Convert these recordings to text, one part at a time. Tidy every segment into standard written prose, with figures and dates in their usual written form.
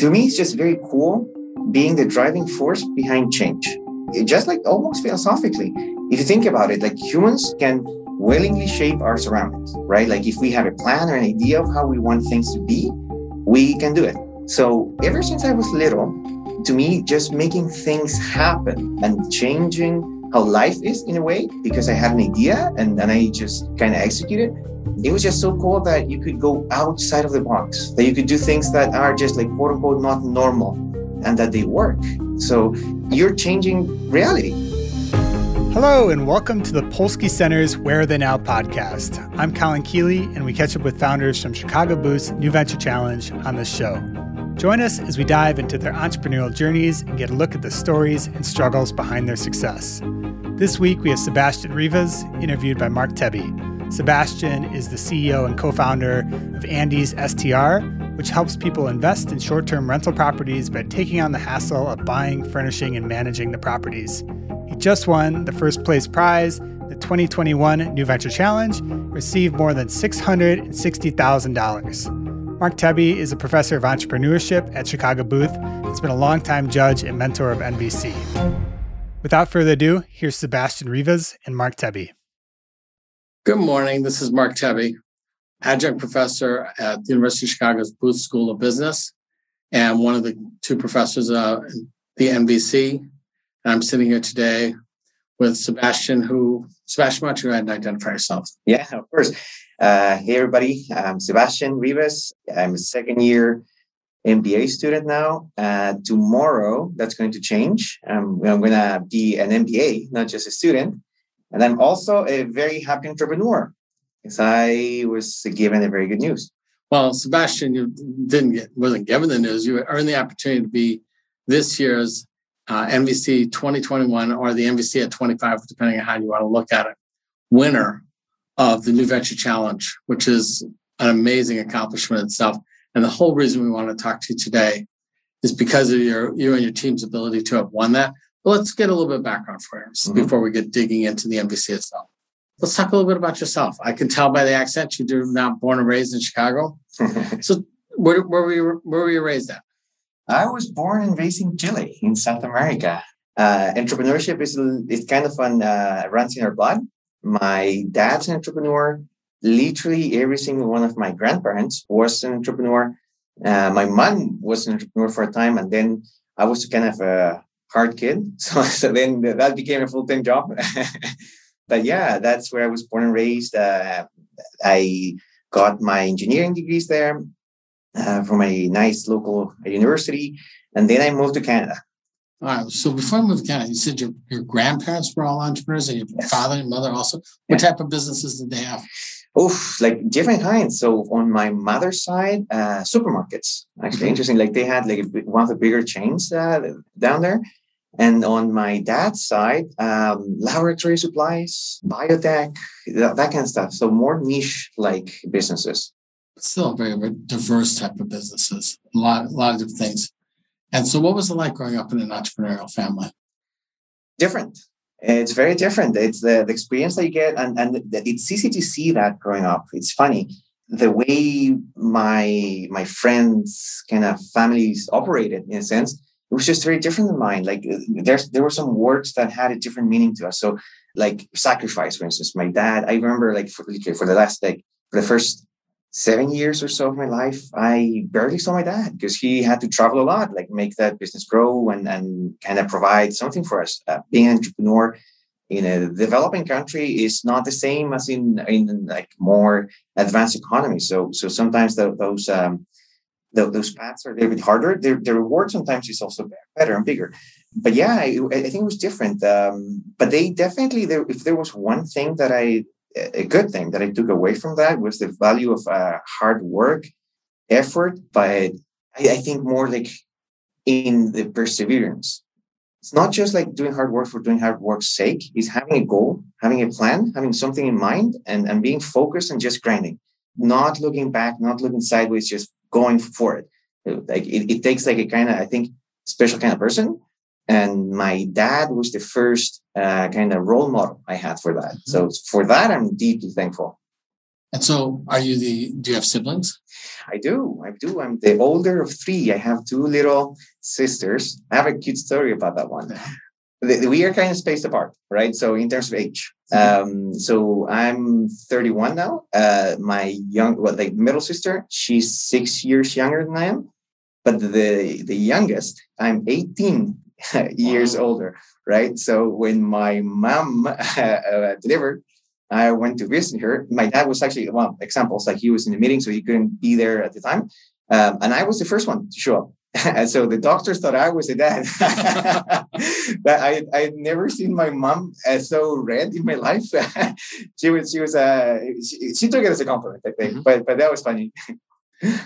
To me, it's just very cool being the driving force behind change. It just like almost philosophically, if you think about it, like humans can willingly shape our surroundings, right? Like if we have a plan or an idea of how we want things to be, we can do it. So ever since I was little, to me, just making things happen and changing how life is in a way, because I had an idea and then I just kind of executed. It was just so cool that you could go outside of the box, that you could do things that are just like quote unquote not normal and that they work. So you're changing reality. Hello and welcome to the Polsky Center's Where Are They Now podcast. I'm Colin Keeley and we catch up with founders from Chicago Booth's New Venture Challenge on this show. Join us as we dive into their entrepreneurial journeys and get a look at the stories and struggles behind their success. This week, we have Sebastian Rivas, interviewed by Mark Tebbe. Sebastian is the CEO and co-founder of Andes STR, which helps people invest in short-term rental properties by taking on the hassle of buying, furnishing, and managing the properties. He just won the first place prize, the 2021 New Venture Challenge, received more than $660,000. Mark Tebbe is a professor of entrepreneurship at Chicago Booth and has been a longtime judge and mentor of NBC. Without further ado, here's Sebastian Rivas and Mark Tebbe. Good morning. This is Mark Tebbe, adjunct professor at the University of Chicago's Booth School of Business and one of the two professors at the NBC. And I'm sitting here today with Sebastian, why don't you go ahead and identify yourself? Yeah, of course. Hey, everybody. I'm Sebastian Rivas. I'm a second-year MBA student now. Tomorrow, that's going to change. I'm going to be an MBA, not just a student. And I'm also a very happy entrepreneur because I was given a very good news. Well, Sebastian, you wasn't given the news. You earned the opportunity to be this year's MVC 2021 or the MVC at 25, depending on how you want to look at it, winner of the New Venture Challenge, which is an amazing accomplishment itself. And the whole reason we want to talk to you today is because of you and your team's ability to have won that. But let's get a little bit of background for us before we get digging into the MVC itself. Let's talk a little bit about yourself. I can tell by the accent you're not born and raised in Chicago. So where were you raised at? I was born and raised in Chile, in South America. Entrepreneurship is kind of runs in our blood. My dad's an entrepreneur. Literally every single one of my grandparents was an entrepreneur. My mom was an entrepreneur for a time, and then I was kind of a hard kid. So then that became a full-time job. But yeah, that's where I was born and raised. I got my engineering degrees there from a nice local university. And then I moved to Canada. All right. So before I moved to Canada, you said your grandparents were all entrepreneurs and your father and mother also. What type of businesses did they have? Like different kinds. So on my mother's side, supermarkets. Actually interesting. Like they had one of the bigger chains down there. And on my dad's side, laboratory supplies, biotech, that kind of stuff. So more niche like businesses. Still a very, very diverse type of businesses. A lot of different things. And so what was it like growing up in an entrepreneurial family? Different. It's very different. It's the experience that you get. And it's easy to see that growing up. It's funny. The way my friends' kind of families operated, in a sense, it was just very different than mine. Like there were some words that had a different meaning to us. So like sacrifice, for instance, my dad, I remember for the first 7 years or so of my life, I barely saw my dad because he had to travel a lot, like make that business grow and kind of provide something for us. Being an entrepreneur in a developing country is not the same as in like more advanced economies. So sometimes those paths are a little bit harder. The reward sometimes is also better and bigger. But yeah, I think it was different. But they definitely, if there was one thing that a good thing that I took away from that was the value of hard work, effort, but I think more like in the perseverance. It's not just like doing hard work for doing hard work's sake. It's having a goal, having a plan, having something in mind, and being focused and just grinding, not looking back, not looking sideways, just going for it. Like it takes like a kind of, I think, special kind of person. And my dad was the first kind of role model I had for that. So for that, I'm deeply thankful. And so do you have siblings? I do. I'm the older of three. I have two little sisters. I have a cute story about that one. We are kind of spaced apart, right? So in terms of age. So I'm 31 now. My middle sister, she's 6 years younger than I am. But the youngest, I'm 18 years older, right? So when my mom delivered, I went to visit her. My dad was actually he was in a meeting, so he couldn't be there at the time. And I was the first one to show up. And so the doctors thought I was a dad. But I had never seen my mom so red in my life. She took it as a compliment, I think. Mm-hmm. But that was funny.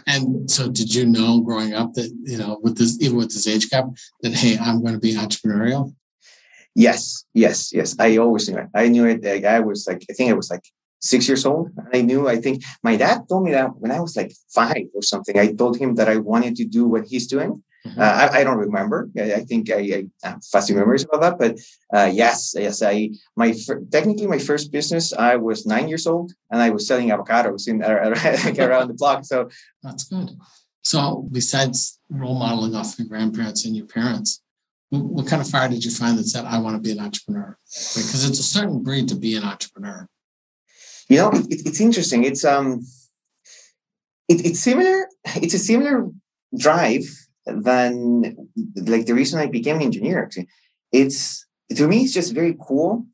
And so did you know growing up that, with this age gap, that, hey, I'm going to be entrepreneurial? Yes. I always knew it. I knew it. I was 6 years old. I think my dad told me that when I was five or something. I told him that I wanted to do what he's doing. Mm-hmm. I don't remember. I think I have fuzzy memories about that. But yes. Technically my first business, I was 9 years old and I was selling avocados around the block. So that's good. So besides role modeling off your grandparents and your parents, what kind of fire did you find that said, I want to be an entrepreneur? Because it's a certain breed to be an entrepreneur. It's interesting. It's similar. It's a similar drive than the reason I became an engineer. Actually, it's just very cool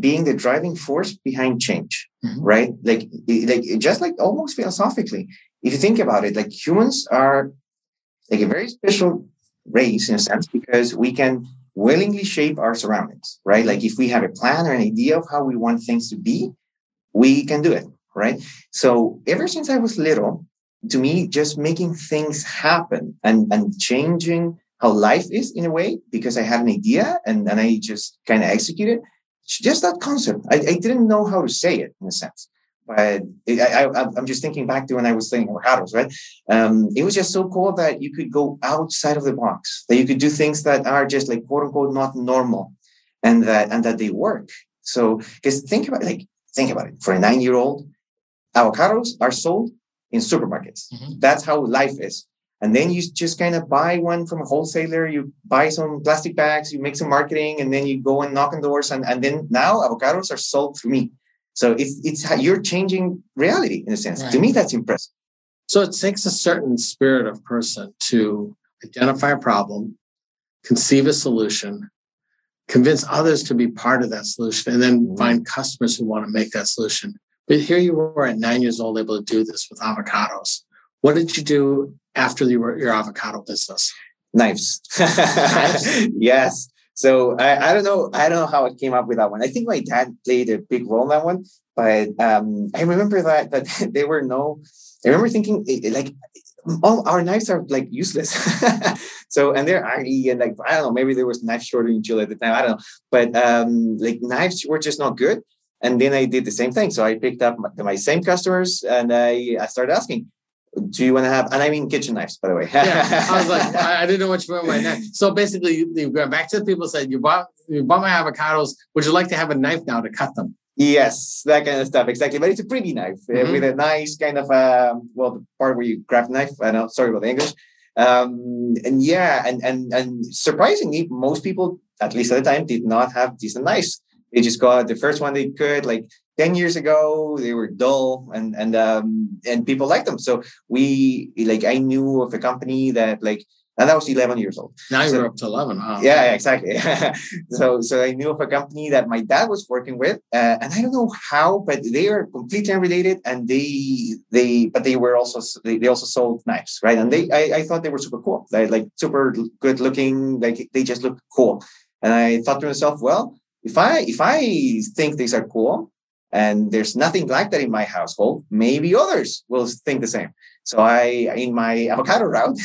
being the driving force behind change, mm-hmm. right? Just almost philosophically, if you think about it, humans are a very special race in a sense, because we can willingly shape our surroundings, right? If we have a plan or an idea of how we want things to be, we can do it, right? So ever since I was little, to me, just making things happen and changing how life is in a way, because I had an idea and I just kind of executed, just that concept. I didn't know how to say it in a sense. But I'm just thinking back to when I was selling avocados, right? It was just so cool that you could go outside of the box, that you could do things that are just quote unquote not normal, and that they work. So because think about it. For a 9-year-old, avocados are sold in supermarkets. Mm-hmm. That's how life is. And then you just kind of buy one from a wholesaler, you buy some plastic bags, you make some marketing, and then you go and knock on doors. And then now avocados are sold through me. So it's how you're changing reality in a sense. Right. To me, that's impressive. So it takes a certain spirit of person to identify a problem, conceive a solution, convince others to be part of that solution, and then find customers who want to make that solution. But here you were at 9 years old, able to do this with avocados. What did you do after your avocado business? Knives. Yes. So I don't know how I came up with that one. I think my dad played a big role in that one, but I remember that there were no. I remember thinking all our knives are useless. So and they're RE and I don't know, maybe there was knife shortage in Chile at the time. I don't know, but knives were just not good. And then I did the same thing. So I picked up my same customers and I started asking, do you want to have, and I mean kitchen knives, by the way. Yeah, I was I didn't know what you meant by knife. So basically, you go back to the people and said, you bought my avocados. Would you like to have a knife now to cut them? Yes, that kind of stuff. Exactly. But it's a pretty knife with a nice kind of, the part where you grab the knife. I know, sorry about the English. And surprisingly, most people, at least at the time, did not have decent knives. They just got the first one they could, 10 years ago, they were dull and people liked them. So I knew of a company that was 11 years old. Now you're up to 11. Wow. Yeah, exactly. So I knew of a company that my dad was working with, and I don't know how, but they are completely unrelated. And they also sold knives, right? And I thought they were super cool. They're super good looking, they just look cool. And I thought to myself, well, if I think these are cool, and there's nothing like that in my household, maybe others will think the same. So in my avocado route,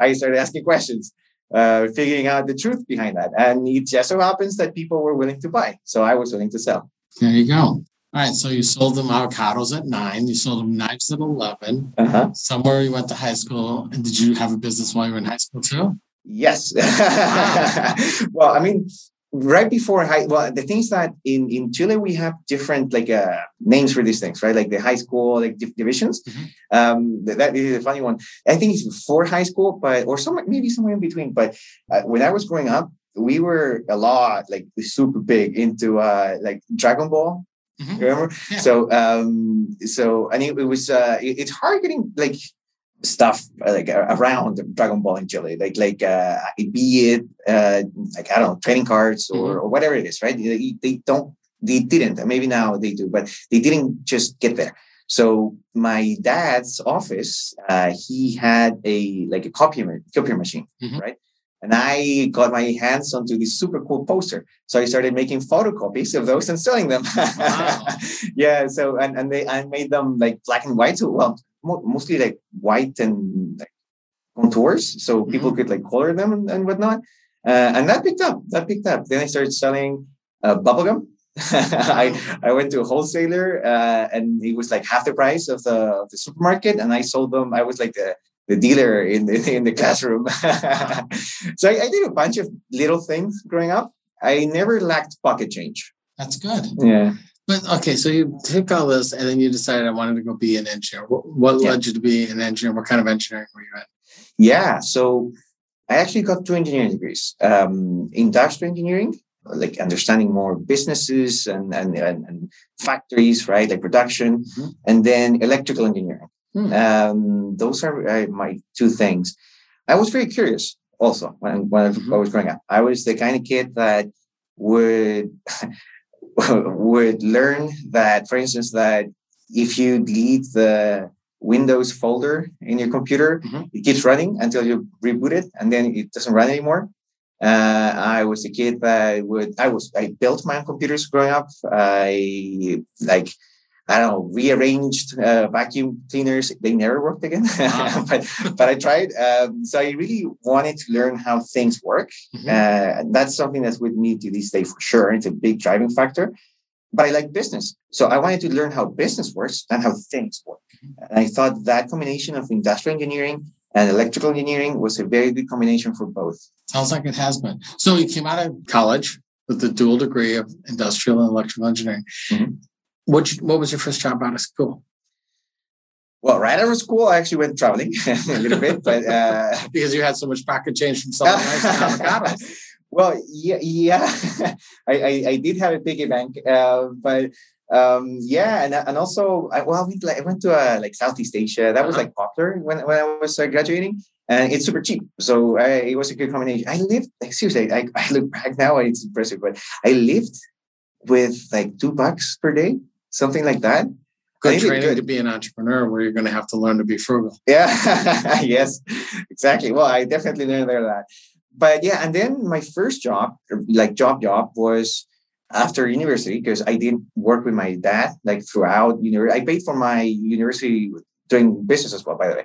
I started asking questions, figuring out the truth behind that. And it just so happens that people were willing to buy. So I was willing to sell. There you go. All right. So you sold them avocados at 9. You sold them knives at 11. Uh-huh. Somewhere you went to high school. And did you have a business while you were in high school too? Yes. Wow. Well, I mean... right before high, well, the thing is that in Chile, we have different like names for these things, right? Like the high school, like divisions. Mm-hmm. That is a funny one. I think it's before high school, but, or somewhere, maybe somewhere in between. But when I was growing up, we were a lot, like super big into like Dragon Ball. Mm-hmm. Remember? Yeah. So and it was, it's hard getting like stuff like around Dragon Ball in Chile, like be it like I don't know, trading cards or, mm-hmm. or whatever it is, right? They didn't. Maybe now they do, but they didn't just get there. So my dad's office, he had a copy machine, mm-hmm. right? And I got my hands onto this super cool poster. So I started making photocopies of those and selling them. Wow. Yeah. So, I made them like black and white. So, well, mostly like white and like contours. So mm-hmm. people could like color them and whatnot. And that picked up. Then I started selling bubblegum. I went to a wholesaler and it was like half the price of the supermarket. And I sold them. I was like the dealer in the classroom. So I did a bunch of little things growing up. I never lacked pocket change. That's good. Yeah. But okay, so you took all this and then you decided I wanted to go be an engineer. What yeah. led you to be an engineer? What kind of engineering were you at? Yeah. So I actually got 2 engineering degrees. Industrial engineering, like understanding more businesses and factories, right? Like production, mm-hmm. and then electrical engineering. Those are my 2 things. I was very curious also when mm-hmm. I was growing up. I was the kind of kid that would learn that, for instance, that if you delete the Windows folder in your computer, mm-hmm. it keeps running until you reboot it, and then it doesn't run anymore. I was a kid that I built my own computers growing up. Rearranged vacuum cleaners. They never worked again, but I tried. So I really wanted to learn how things work. Mm-hmm. That's something that's with me to this day for sure. It's a big driving factor, but I like business. So I wanted to learn how business works and how things work. Mm-hmm. And I thought that combination of industrial engineering and electrical engineering was a very good combination for both. Sounds like it has been. So you came out of college with the dual degree of industrial and electrical engineering. Mm-hmm. What was your first job out of school? Well, right out of school, I actually went traveling a little bit, but because you had so much pocket change from selling rice and avocados. Well, yeah, I did have a piggy bank, I went to Southeast Asia. That was uh-huh. Popular when I was graduating, and it's super cheap, so it was a good combination. I lived I look back now and it's impressive, but I lived with $2 per day. Something like that. Good training to be an entrepreneur where you're going to have to learn to be frugal. Yeah. Yes, exactly. Well, I definitely learned that. But yeah, and then my first job, job was after university, because I did work with my dad, throughout university. I paid for my university doing business as well, by the way.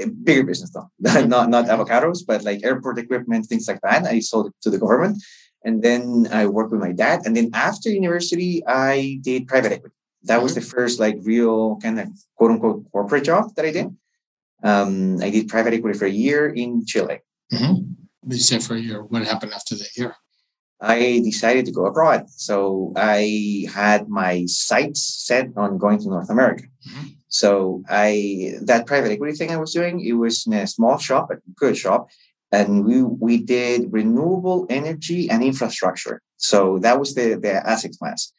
A bigger business though, not avocados, but airport equipment, things like that. I sold it to the government. And then I worked with my dad. And then after university, I did private equity. That mm-hmm. was the first real kind of quote unquote corporate job that I did. I did private equity for a year in Chile. Mm-hmm. You said for a year. What happened after that year? I decided to go abroad. So I had my sights set on going to North America. Mm-hmm. So that private equity thing I was doing, it was in a small shop, a good shop. And we did renewable energy and infrastructure. So that was the asset class.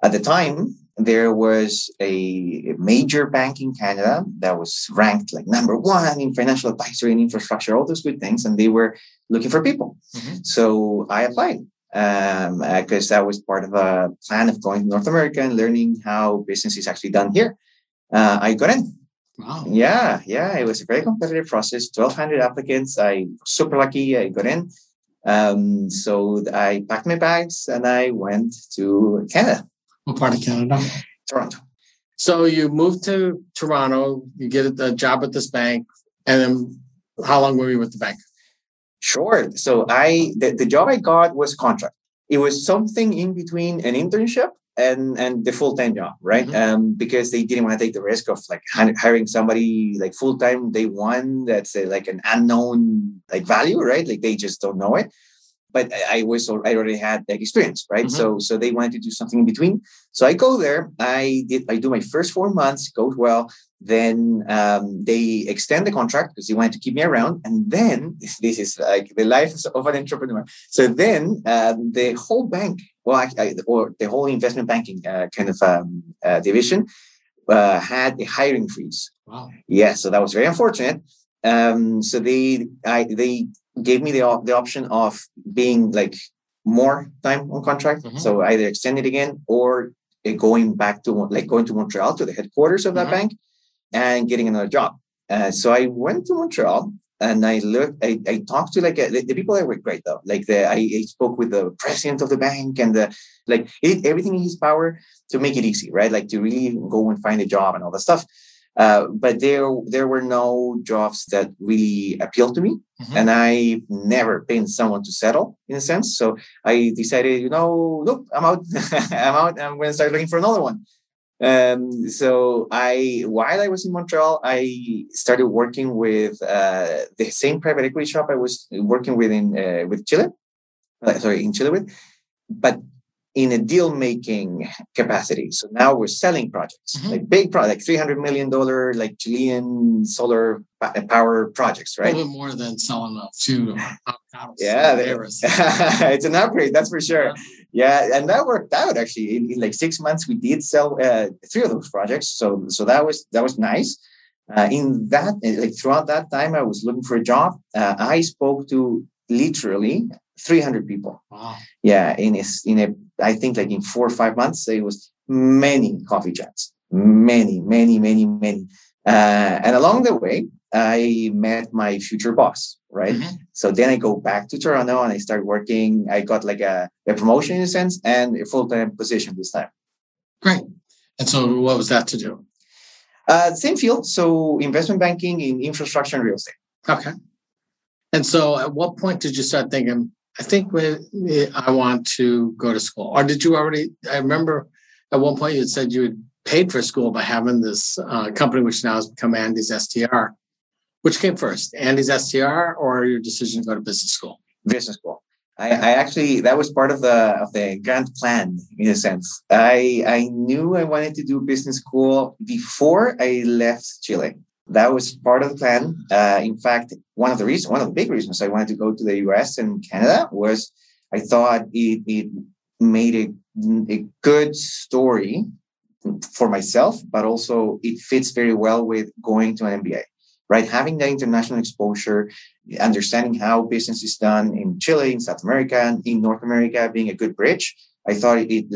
At the time, there was a major bank in Canada that was ranked number 1 in financial advisory and infrastructure, all those good things. And they were looking for people. Mm-hmm. So I applied because that was part of a plan of going to North America and learning how business is actually done here. I got in. Wow. Yeah. It was a very competitive process. 1,200 applicants. I was super lucky. I got in. So I packed my bags and I went to Canada. What part of Canada? Toronto. So you moved to Toronto, you get a job at this bank. And then how long were you with the bank? Sure. So the job I got was contract. It was something in between an internship and the full-time job, right? Mm-hmm. Because they didn't want to take the risk of hiring somebody full-time day one. That's an unknown value, right? They just don't know it. but I already had tech experience, right? Mm-hmm. So they wanted to do something in between. So I go there. I do my first 4 months, goes well. Then they extend the contract because they wanted to keep me around. And then this is like the life of an entrepreneur. So then the whole bank, or the whole investment banking division had a hiring freeze. Wow. Yeah. So that was very unfortunate. So they gave me the option of being like more time on contract. Mm-hmm. So either extend it again or going back to going to Montreal to the headquarters of that mm-hmm. bank and getting another job. So I went to Montreal and I talked to the people that were great though. I spoke with the president of the bank and he did everything in his power to make it easy, right? Like to really go and find a job and all that stuff. But there were no jobs that really appealed to me. Mm-hmm. And I've never been someone to settle in a sense. So I decided, nope, I'm out. I'm out. I'm going to start looking for another one. So while I was in Montreal, I started working with the same private equity shop I was working with in Chile, but in a deal-making capacity. So now we're selling projects, mm-hmm. like big projects, $300 million, like Chilean solar power projects, right? A little more than selling a few avocados. Yeah, it's an upgrade, that's for sure. Yeah, and that worked out actually. In like 6 months, we did sell 3 of those projects. So that was nice. Throughout that time, I was looking for a job. I spoke to literally 300 people. Wow. Yeah, in 4 or 5 months, it was many coffee chats, many. And along the way, I met my future boss, right? Mm-hmm. So then I go back to Toronto and I start working. I got a promotion in a sense and a full-time position this time. Great. And so what was that to do? Same field. So investment banking in infrastructure and real estate. Okay. And so at what point did you start thinking, I think I want to go to school? Or did you already, I remember at one point you had said you had paid for school by having this company, which now has become Andes STR. Which came first, Andes STR or your decision to go to business school? Business school. I actually, that was part of the grand plan in a sense. I knew I wanted to do business school before I left Chile. That was part of the plan. In fact, one of the big reasons I wanted to go to the US and Canada was I thought it made a good story for myself, but also it fits very well with going to an MBA, right? Having that international exposure, understanding how business is done in Chile, in South America, and in North America, being a good bridge. I thought it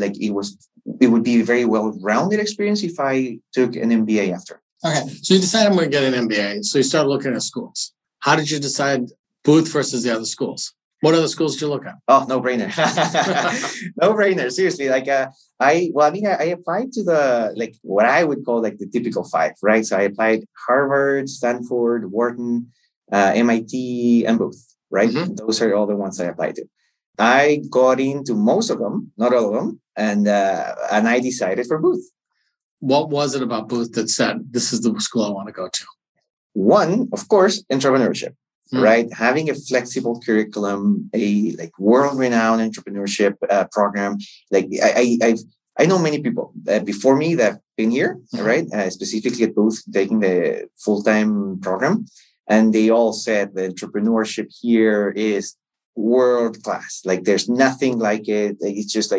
would be a very well-rounded experience if I took an MBA after. Okay. So you decided I'm going to get an MBA. So you start looking at schools. How did you decide Booth versus the other schools? What other schools did you look at? Oh, no-brainer. No-brainer. Seriously. I applied to what I would call the typical 5, right? So I applied Harvard, Stanford, Wharton, MIT, and Booth, right? Mm-hmm. Those are all the ones I applied to. I got into most of them, not all of them. And I decided for Booth. What was it about Booth that said, this is the school I want to go to? One, of course, entrepreneurship, mm-hmm. right? Having a flexible curriculum, a world-renowned entrepreneurship program. I know many people before me that have been here, mm-hmm. right? Specifically at Booth, taking the full-time program. And they all said the entrepreneurship here is world-class. There's nothing like it. It's just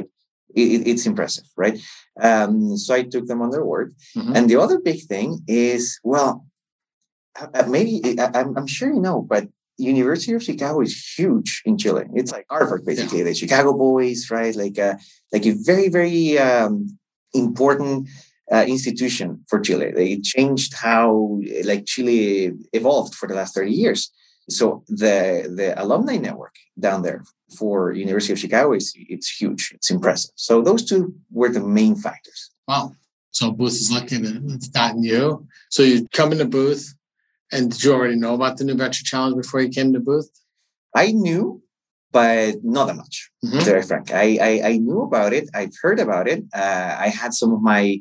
it's impressive, right? So I took them on their word. Mm-hmm. And the other big thing is, I'm sure you know, but University of Chicago is huge in Chile. It's like Harvard, basically, the Chicago Boys, right? A very, very important institution for Chile. They changed how Chile evolved for the last 30 years. So the alumni network down there for University of Chicago, it's huge. It's impressive. So those two were the main factors. Wow. So Booth is lucky that it's gotten you. So you come into Booth, and did you already know about the New Venture Challenge before you came to Booth? I knew, but not that much, mm-hmm. to be frank. I knew about it. I've heard about it. I had some of my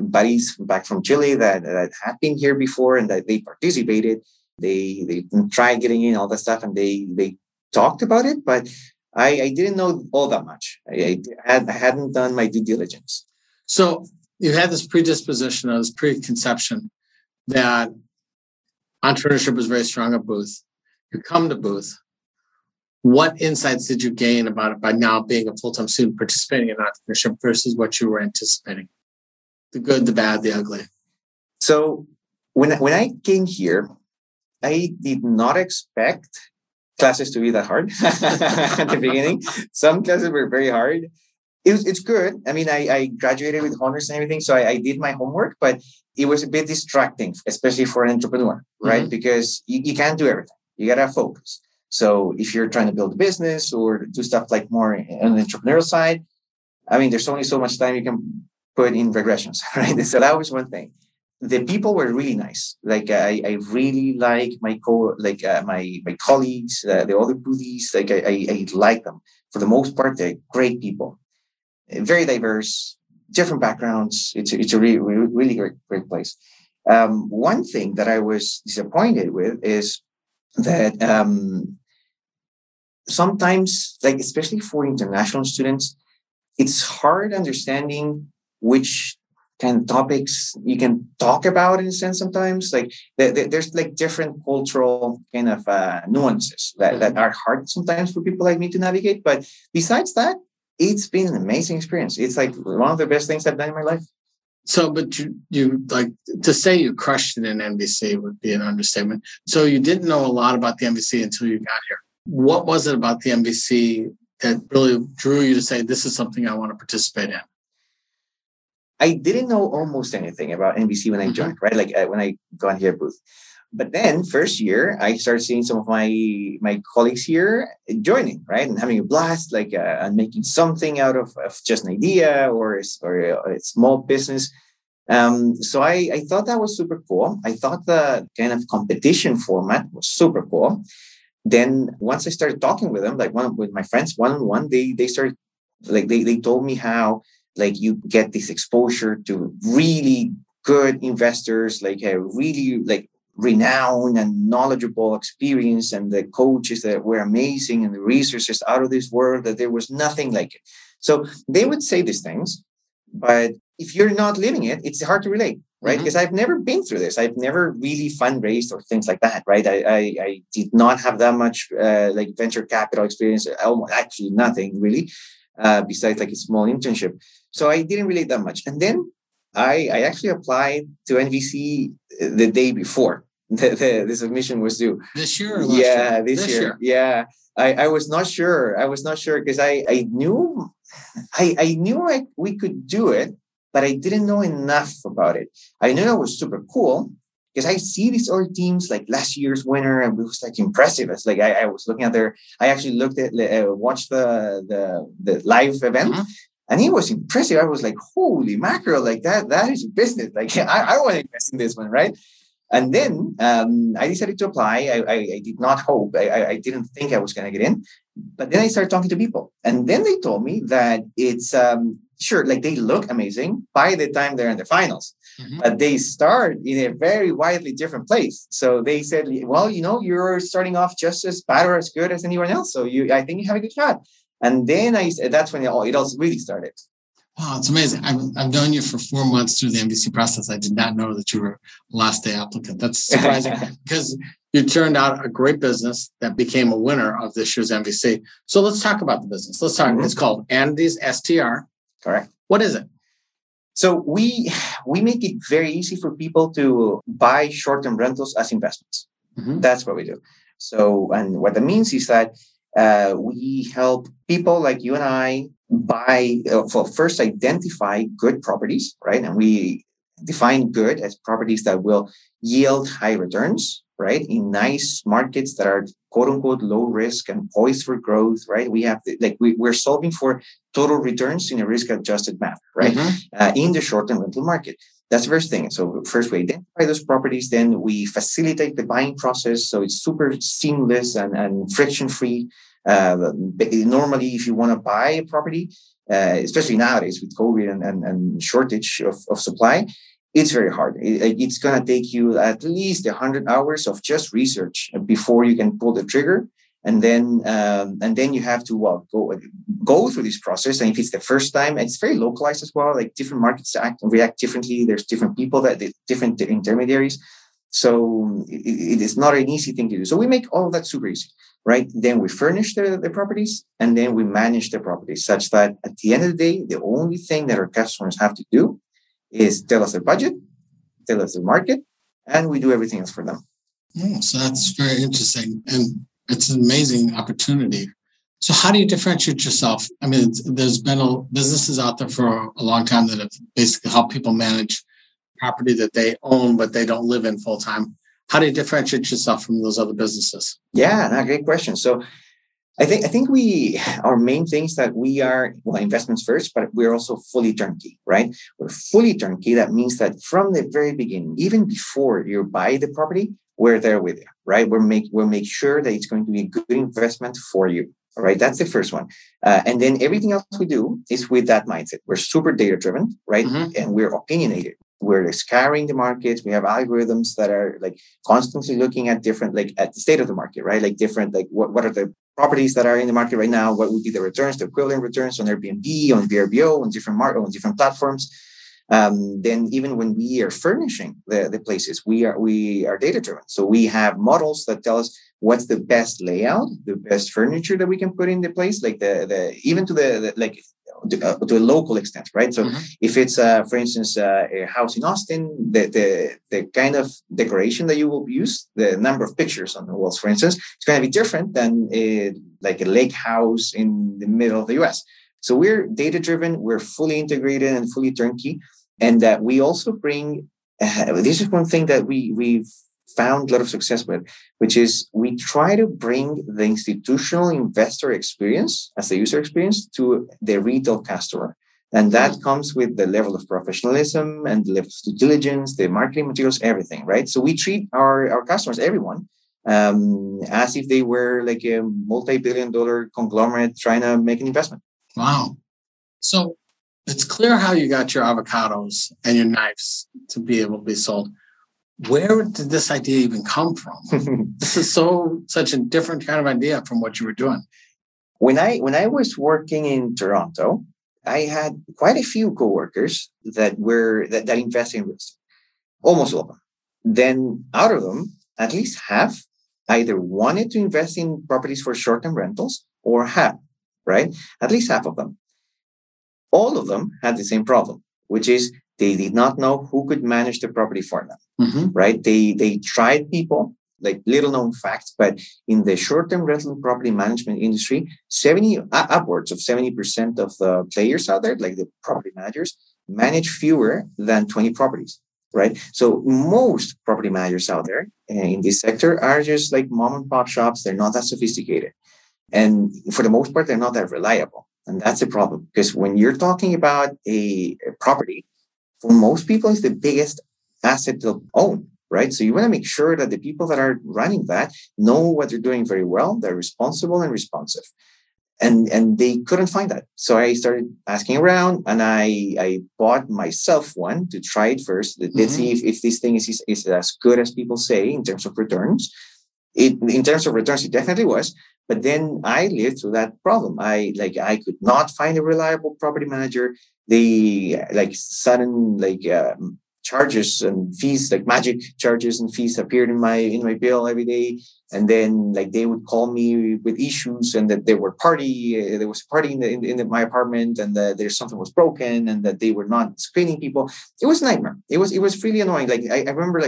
buddies back from Chile that had been here before and that they participated. They tried getting in all that stuff and they talked about it, but I didn't know all that much. I hadn't done my due diligence. So you had this predisposition, or this preconception that entrepreneurship was very strong at Booth. You come to Booth. What insights did you gain about it by now being a full-time student participating in entrepreneurship versus what you were anticipating? The good, the bad, the ugly. So when I came here, I did not expect classes to be that hard at the beginning. Some classes were very hard. It's good. I mean, I graduated with honors and everything, so I did my homework, but it was a bit distracting, especially for an entrepreneur, right? Mm-hmm. Because you can't do everything. You got to focus. So if you're trying to build a business or do stuff like more on the entrepreneurial side, I mean, there's only so much time you can put in regressions, right? So that was one thing. The people were really nice. Like I really like my colleagues, the other Boothies. Like I like them for the most part. They're great people, very diverse, different backgrounds. It's a really really great place. One thing that I was disappointed with is that sometimes, like especially for international students, it's hard understanding which kind of topics you can talk about in a sense sometimes. Like there's like different cultural kind of nuances that are hard sometimes for people like me to navigate. But besides that, it's been an amazing experience. It's like one of the best things I've done in my life. So, but you like to say you crushed it in MVC would be an understatement. So you didn't know a lot about the MVC until you got here. What was it about the MVC that really drew you to say, this is something I want to participate in? I didn't know almost anything about MVC when I joined, right? Like when I got here at Booth. But then first year, I started seeing some of my colleagues here joining, right? And having a blast, like and making something out of just an idea or a small business. So I thought that was super cool. I thought the kind of competition format was super cool. Then once I started talking with them, like with my friends one-on-one, they started, like they told me how like you get this exposure to really good investors, like a really like renowned and knowledgeable experience, and the coaches that were amazing and the resources out of this world, that there was nothing like it. So they would say these things, but if you're not living it, it's hard to relate, right? Because I've never been through this. I've never really fundraised or things like that, right? I did not have that much like venture capital experience, actually nothing really, besides like a small internship. So I didn't relate that much. And then I actually applied to NVC the day before the submission was due. This year? Or last year? This year. Yeah. I was not sure. Because I knew we could do it, but I didn't know enough about it. I knew it was super cool because I see these other teams like last year's winner, and it was like impressive. It's like I was looking at watched the live event. Mm-hmm. And it was impressive. I was like, holy mackerel, like that is business. Like, I want to invest in this one, right? And then I decided to apply. I did not hope. I didn't think I was going to get in. But then I started talking to people. And then they told me that it's, sure, like they look amazing by the time they're in the finals. Mm-hmm. But they start in a very widely different place. So they said, well, you know, you're starting off just as bad or as good as anyone else. So I think you have a good shot. And then that's when it all really started. Wow, it's amazing. I've known you for 4 months through the MVC process. I did not know that you were a last day applicant. That's surprising because you turned out a great business that became a winner of this year's MVC. So let's talk about the business. Let's talk. Mm-hmm. It's called Andes STR. Correct. What is it? So we make it very easy for people to buy short-term rentals as investments. Mm-hmm. That's what we do. So, and what that means is that we help people like you and I buy, first identify good properties, right? And we define good as properties that will yield high returns, right? In nice markets that are quote unquote low risk and poised for growth, right? We have we're solving for total returns in a risk adjusted manner, right? Mm-hmm. In the short-term rental market. That's the first thing. So first we identify those properties, then we facilitate the buying process. So it's super seamless and friction-free. Normally, if you want to buy a property, especially nowadays with COVID and shortage of supply, it's very hard. It's going to take you at least 100 hours of just research before you can pull the trigger And then you have to go through this process. And if it's the first time, and it's very localized as well, like different markets act and react differently. There's different people different intermediaries. So it is not an easy thing to do. So we make all of that super easy, right? Then we furnish the properties, and then we manage the properties such that at the end of the day, the only thing that our customers have to do is tell us their budget, tell us their market, and we do everything else for them. Oh, so that's very interesting. And it's an amazing opportunity. So how do you differentiate yourself? I mean, there's been businesses out there for a long time that have basically helped people manage property that they own, but they don't live in full time. How do you differentiate yourself from those other businesses? Yeah, no, great question. So I think our main things that we are, well, investments first, but we're also fully turnkey, right? We're fully turnkey. That means that from the very beginning, even before you buy the property, we're there with you, right? We'll make sure that it's going to be a good investment for you, right? That's the first one. And then everything else we do is with that mindset. We're super data-driven, right? Mm-hmm. And we're opinionated. We're scouring the markets. We have algorithms that are like constantly looking at different, like at the state of the market, right? Like different, like what are the properties that are in the market right now? What would be the returns, the equivalent returns on Airbnb, on VRBO, on different on different platforms? Then even when we are furnishing the places, we are data driven. So we have models that tell us what's the best layout, the best furniture that we can put in the place, like to a local extent, right? So mm-hmm. if it's, for instance, a house in Austin, the kind of decoration that you will use, the number of pictures on the walls, for instance, it's going to be different than a lake house in the middle of the U.S. So we're data-driven, we're fully integrated and fully turnkey, and that we also bring, this is one thing that we've found a lot of success with, which is we try to bring the institutional investor experience as the user experience to the retail customer. And that comes with the level of professionalism and the level of due diligence, the marketing materials, everything, right? So we treat our customers, everyone, as if they were like a multi-billion-dollar conglomerate trying to make an investment. Wow. So it's clear how you got your avocados and your knives to be able to be sold. Where did this idea even come from? This is such a different kind of idea from what you were doing. When I was working in Toronto, I had quite a few coworkers that invested in real estate, almost all of them. Then out of them, at least half either wanted to invest in properties for short-term rentals or half, right? At least half of them. All of them had the same problem, which is they did not know who could manage the property for them. Mm-hmm. Right? They tried people, like little known facts, but in the short-term rental property management industry, upwards of 70% of the players out there, like the property managers, manage fewer than 20 properties, right? So most property managers out there in this sector are just like mom and pop shops. They're not that sophisticated. And for the most part, they're not that reliable. And that's a problem, because when you're talking about a property, for most people, it's the biggest asset they'll own, right? So you want to make sure that the people that are running that know what they're doing very well, they're responsible and responsive. And they couldn't find that. So I started asking around, and I bought myself one to try it first. Let's mm-hmm. see if this thing is as good as people say in terms of returns. It definitely was. But then I lived through that problem. I could not find a reliable property manager. The charges and fees, like magic charges and fees, appeared in my bill every day. And then they would call me with issues, and that there was a party in my apartment, and that there's something was broken, and that they were not screening people. It was a nightmare. It was really annoying. I remember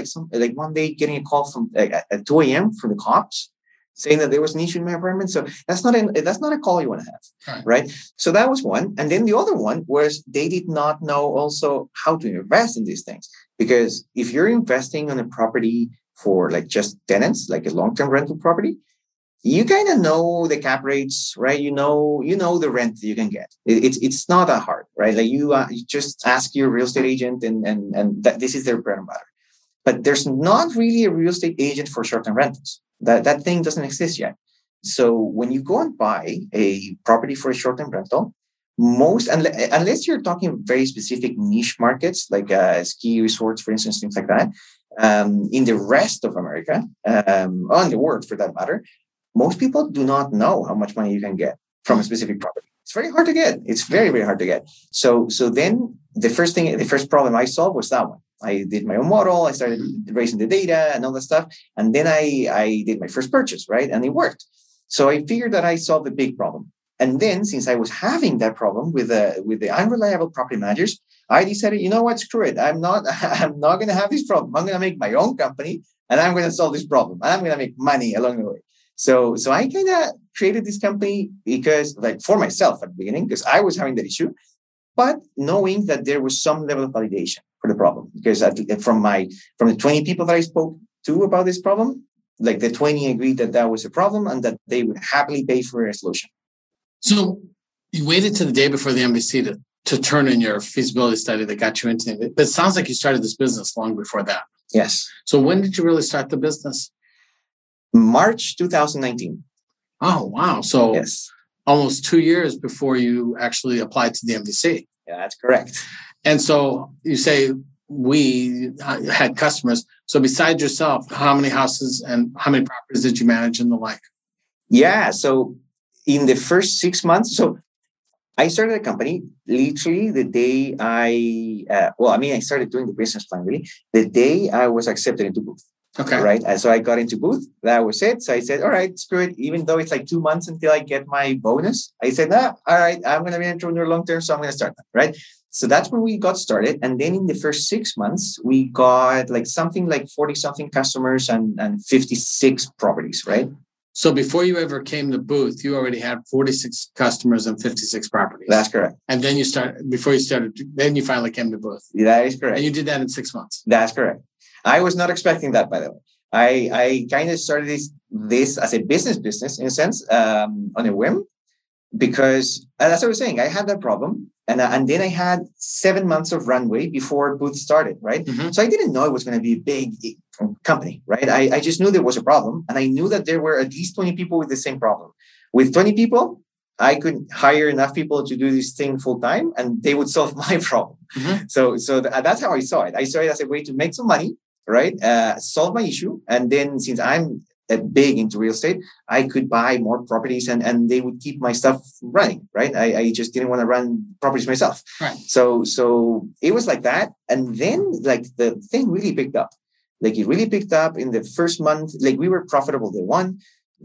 one day getting a call from at 2 a.m. from the cops, saying that there was an issue in my apartment. So that's not a call you want to have, right? So that was one. And then the other one was they did not know also how to invest in these things. Because if you're investing on a property for just tenants, like a long-term rental property, you kind of know the cap rates, right? You know the rent that you can get. It's not that hard, right? You just ask your real estate agent and that this is their bread and butter. But there's not really a real estate agent for short-term rentals. That thing doesn't exist yet. So when you go and buy a property for a short-term rental, unless you're talking very specific niche markets, like ski resorts, for instance, things like that, in the rest of America, or in the world for that matter, most people do not know how much money you can get from a specific property. It's very hard to get. It's very, very hard to get. So then the first problem I solved was that one. I did my own model. I started raising the data and all that stuff. And then I did my first purchase, right? And it worked. So I figured that I solved the big problem. And then since I was having that problem with the unreliable property managers, I decided, you know what, screw it. I'm not going to have this problem. I'm going to make my own company and I'm going to solve this problem. And I'm going to make money along the way. So I kind of created this company because, like, for myself at the beginning, because I was having that issue, but knowing that there was some level of validation for the problem. Because from the 20 people that I spoke to about this problem, like the 20 agreed that that was a problem and that they would happily pay for a solution. So you waited to the day before the embassy to turn in your feasibility study that got you into it. But it sounds like you started this business long before that. Yes. So when did you really start the business? March 2019. Oh, wow. So yes, almost 2 years before you actually applied to the MVC. Yeah, that's correct. And so you say we had customers. So besides yourself, how many houses and how many properties did you manage and the like? Yeah. So in the first 6 months, so I started a company literally the day I started doing the business plan really the day I was accepted into Booth. Okay. Right. And so I got into Booth. That was it. So I said, all right, screw it. Even though it's like 2 months until I get my bonus, I said, all right, I'm going to be an entrepreneur long term. So I'm going to start that. Right. So that's when we got started. And then in the first 6 months, we got like something like 40 something customers and 56 properties. Right. So before you ever came to Booth, you already had 46 customers and 56 properties. That's correct. And then you finally came to Booth. That is correct. And you did that in 6 months. That's correct. I was not expecting that, by the way. I kind of started this as a business in a sense, on a whim, because that's what I was saying. I had that problem. And then I had 7 months of runway before Booth started, right? Mm-hmm. So I didn't know it was going to be a big company, right? I just knew there was a problem. And I knew that there were at least 20 people with the same problem. With 20 people, I could hire enough people to do this thing full time and they would solve my problem. Mm-hmm. So that's how I saw it. I saw it as a way to make some money, right? Solve my issue. And then since I'm big into real estate, I could buy more properties and they would keep my stuff running, right? I just didn't want to run properties myself. Right. So it was like that. And then like the thing really picked up. Like it really picked up in the first month. Like we were profitable day one.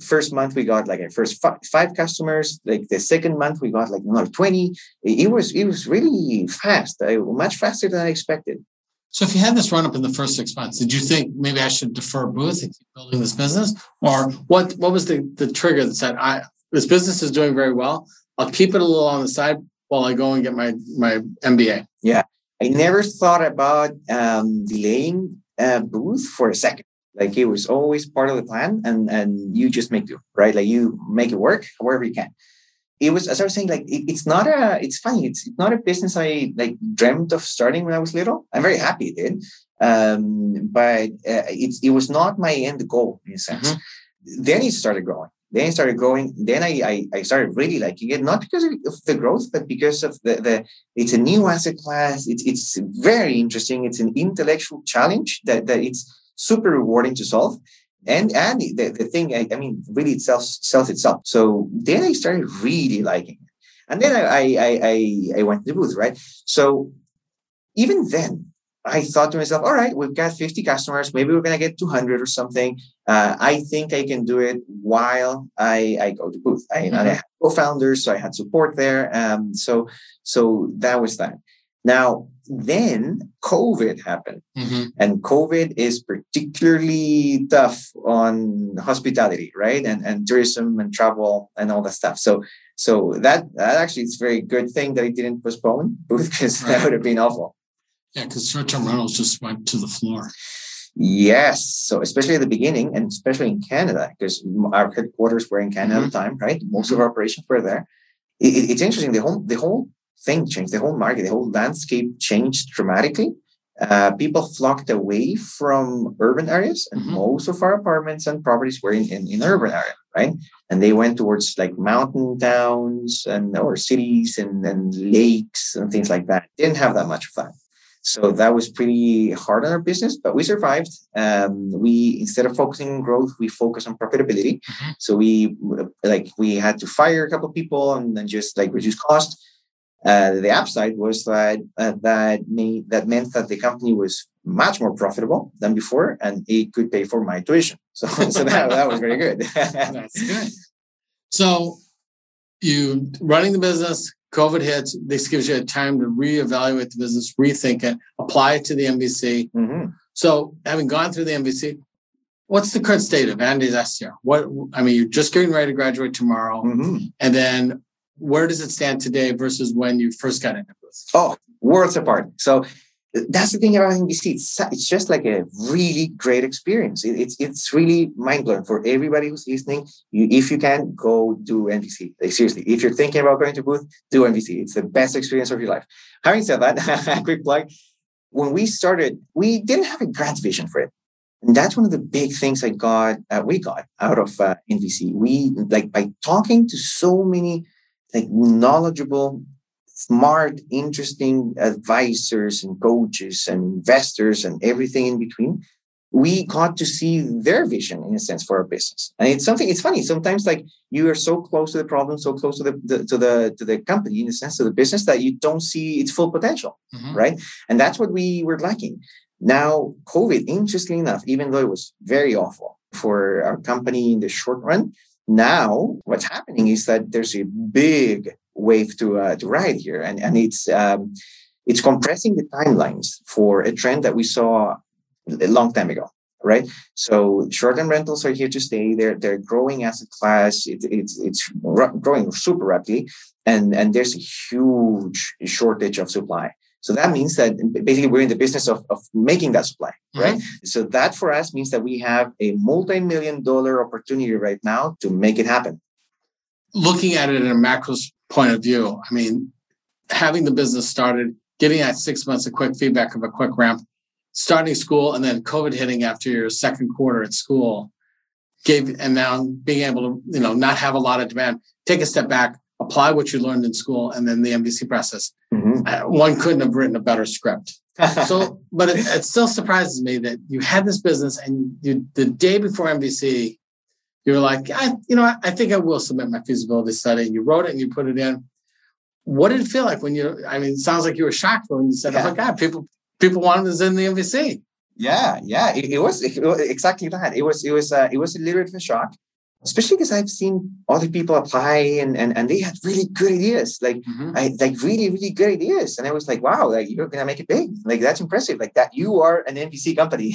First month, we got like our first five customers. Like the second month, we got like another 20. It was really fast, much faster than I expected. So if you had this run up in the first 6 months, did you think maybe I should defer Booth and keep building this business? Or what was the trigger that said, this business is doing very well. I'll keep it a little on the side while I go and get my MBA. Yeah. I never thought about delaying Booth for a second. Like it was always part of the plan and you just make do, right? Like you make it work however you can. It was, as I was saying, like, it's funny. It's not a business I like dreamt of starting when I was little. I'm very happy it did. But it was not my end goal in a sense. Mm-hmm. Then it started growing. Then I started really liking it, not because of the growth, but because of the it's a new asset class. It's very interesting. It's an intellectual challenge that it's super rewarding to solve. And the thing, I mean, really it sells itself. So then I started really liking it. And then I went to the Booth, right? So even then, I thought to myself, all right, we've got 50 customers. Maybe we're going to get 200 or something. I think I can do it while I go to Booth. Mm-hmm. And I had co-founders, so I had support there. So that was that. Now, then COVID happened, mm-hmm. and COVID is particularly tough on hospitality, right? And tourism and travel and all that stuff. So that actually is a very good thing that I didn't postpone, because that would have been awful. Yeah, because short-term rentals just went to the floor. Yes. So especially at the beginning, and especially in Canada, because our headquarters were in Canada, mm-hmm. at the time, right? Most of our operations were there. It's interesting. The whole thing changed. The whole market, the whole landscape changed dramatically. People flocked away from urban areas, and mm-hmm. most of our apartments and properties were in urban area, right? And they went towards like mountain towns or cities and lakes and things like that. Didn't have that much of that. So that was pretty hard on our business, but we survived. We, instead of focusing on growth, we focused on profitability. Mm-hmm. So we had to fire a couple of people and then just reduce cost. The upside was that meant that the company was much more profitable than before, and it could pay for my tuition. So that was very good. That's good. So you running the business, COVID hits. This gives you a time to reevaluate the business, rethink it, apply it to the MVC. Mm-hmm. So having gone through the MVC, what's the current state of Andes STR? You're just getting ready to graduate tomorrow, mm-hmm. and then where does it stand today versus when you first got into this? Oh, worlds apart. So that's the thing about NBC. It's just like a really great experience. It's really mind-blowing for everybody who's listening. If you can, go do NBC. Like, seriously, if you're thinking about going to Booth, do NBC. It's the best experience of your life. Having said that, quick plug. When we started, we didn't have a grand vision for it. And that's one of the big things we got out of NBC. By talking to so many knowledgeable, smart, interesting advisors and coaches and investors and everything in between, we got to see their vision, in a sense, for our business. And it's funny. Sometimes you are so close to the problem, so close to the company, in a sense, to the business, that you don't see its full potential, mm-hmm. right? And that's what we were lacking. Now, COVID, interestingly enough, even though it was very awful for our company in the short run, now, what's happening is that there's a big wave to ride here, and it's compressing the timelines for a trend that we saw a long time ago, right? So short-term rentals are here to stay. They're growing asset class. It's growing super rapidly, and there's a huge shortage of supply. So that means that basically we're in the business of making that supply, right? Mm-hmm. So that for us means that we have a multi-million-dollar opportunity right now to make it happen. Looking at it in a macro point of view, having the business started, getting that 6 months of quick feedback of a quick ramp, starting school, and then COVID hitting after your second quarter at school, and now being able to not have a lot of demand, take a step back, apply what you learned in school, and then the MVC process. Mm-hmm. One couldn't have written a better script. But it still surprises me that you had this business and the day before MVC, you were like, I think I will submit my feasibility study. And you wrote it and you put it in. What did it feel like when it sounds like you were shocked when you said, yeah. Oh my God, people wanted this in the MVC. Yeah. It was exactly that. It was a little bit of a shock. Especially because I've seen other people apply and they had really good ideas, mm-hmm. Really, really good ideas. And I was like, wow, you're going to make it big. That's impressive. You are an NVC company.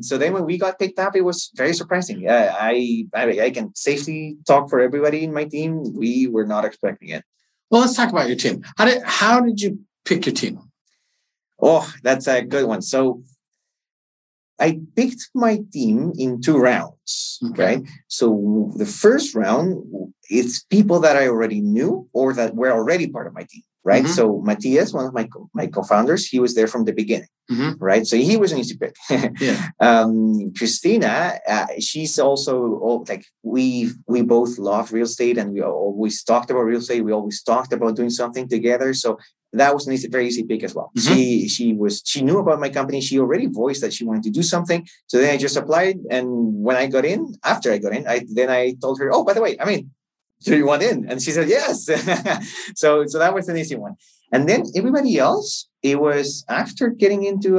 So then when we got picked up, it was very surprising. I can safely talk for everybody in my team. We were not expecting it. Well, let's talk about your team. How did you pick your team? Oh, that's a good one. So I picked my team in 2 rounds, okay. Right? So the first round, it's people that I already knew or that were already part of my team, right? Mm-hmm. So Matthias, one of my co-founders, he was there from the beginning, mm-hmm. right? So he was an easy pick. Yeah. Christina, she's also, we both love real estate and we always talked about real estate. We always talked about doing something together. So that was a very easy pick as well. Mm-hmm. She knew about my company. She already voiced that she wanted to do something. So then I just applied. And when I got in, I told her, oh, by the way, do you want in? And she said, yes. So that was an easy one. And then everybody else, it was after getting into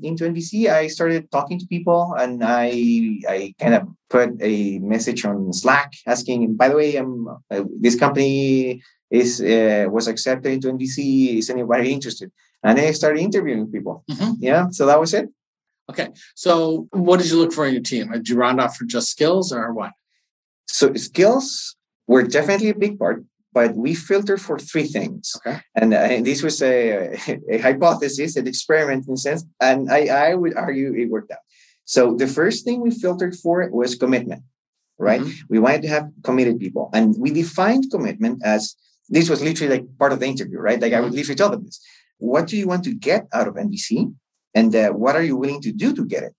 NVC, I started talking to people and I kind of put a message on Slack asking, by the way, this company was accepted into NVC. Is anybody interested? And then I started interviewing people. Mm-hmm. Yeah, so that was it. Okay. So what did you look for in your team? Did you round off for just skills or what? So skills were definitely a big part, but we filtered for 3 things. Okay. And this was a hypothesis, an experiment in a sense, and I would argue it worked out. So the first thing we filtered for was commitment, right? Mm-hmm. We wanted to have committed people. And we defined commitment as, this was literally part of the interview, right? I would literally tell them this. What do you want to get out of NVC? And what are you willing to do to get it,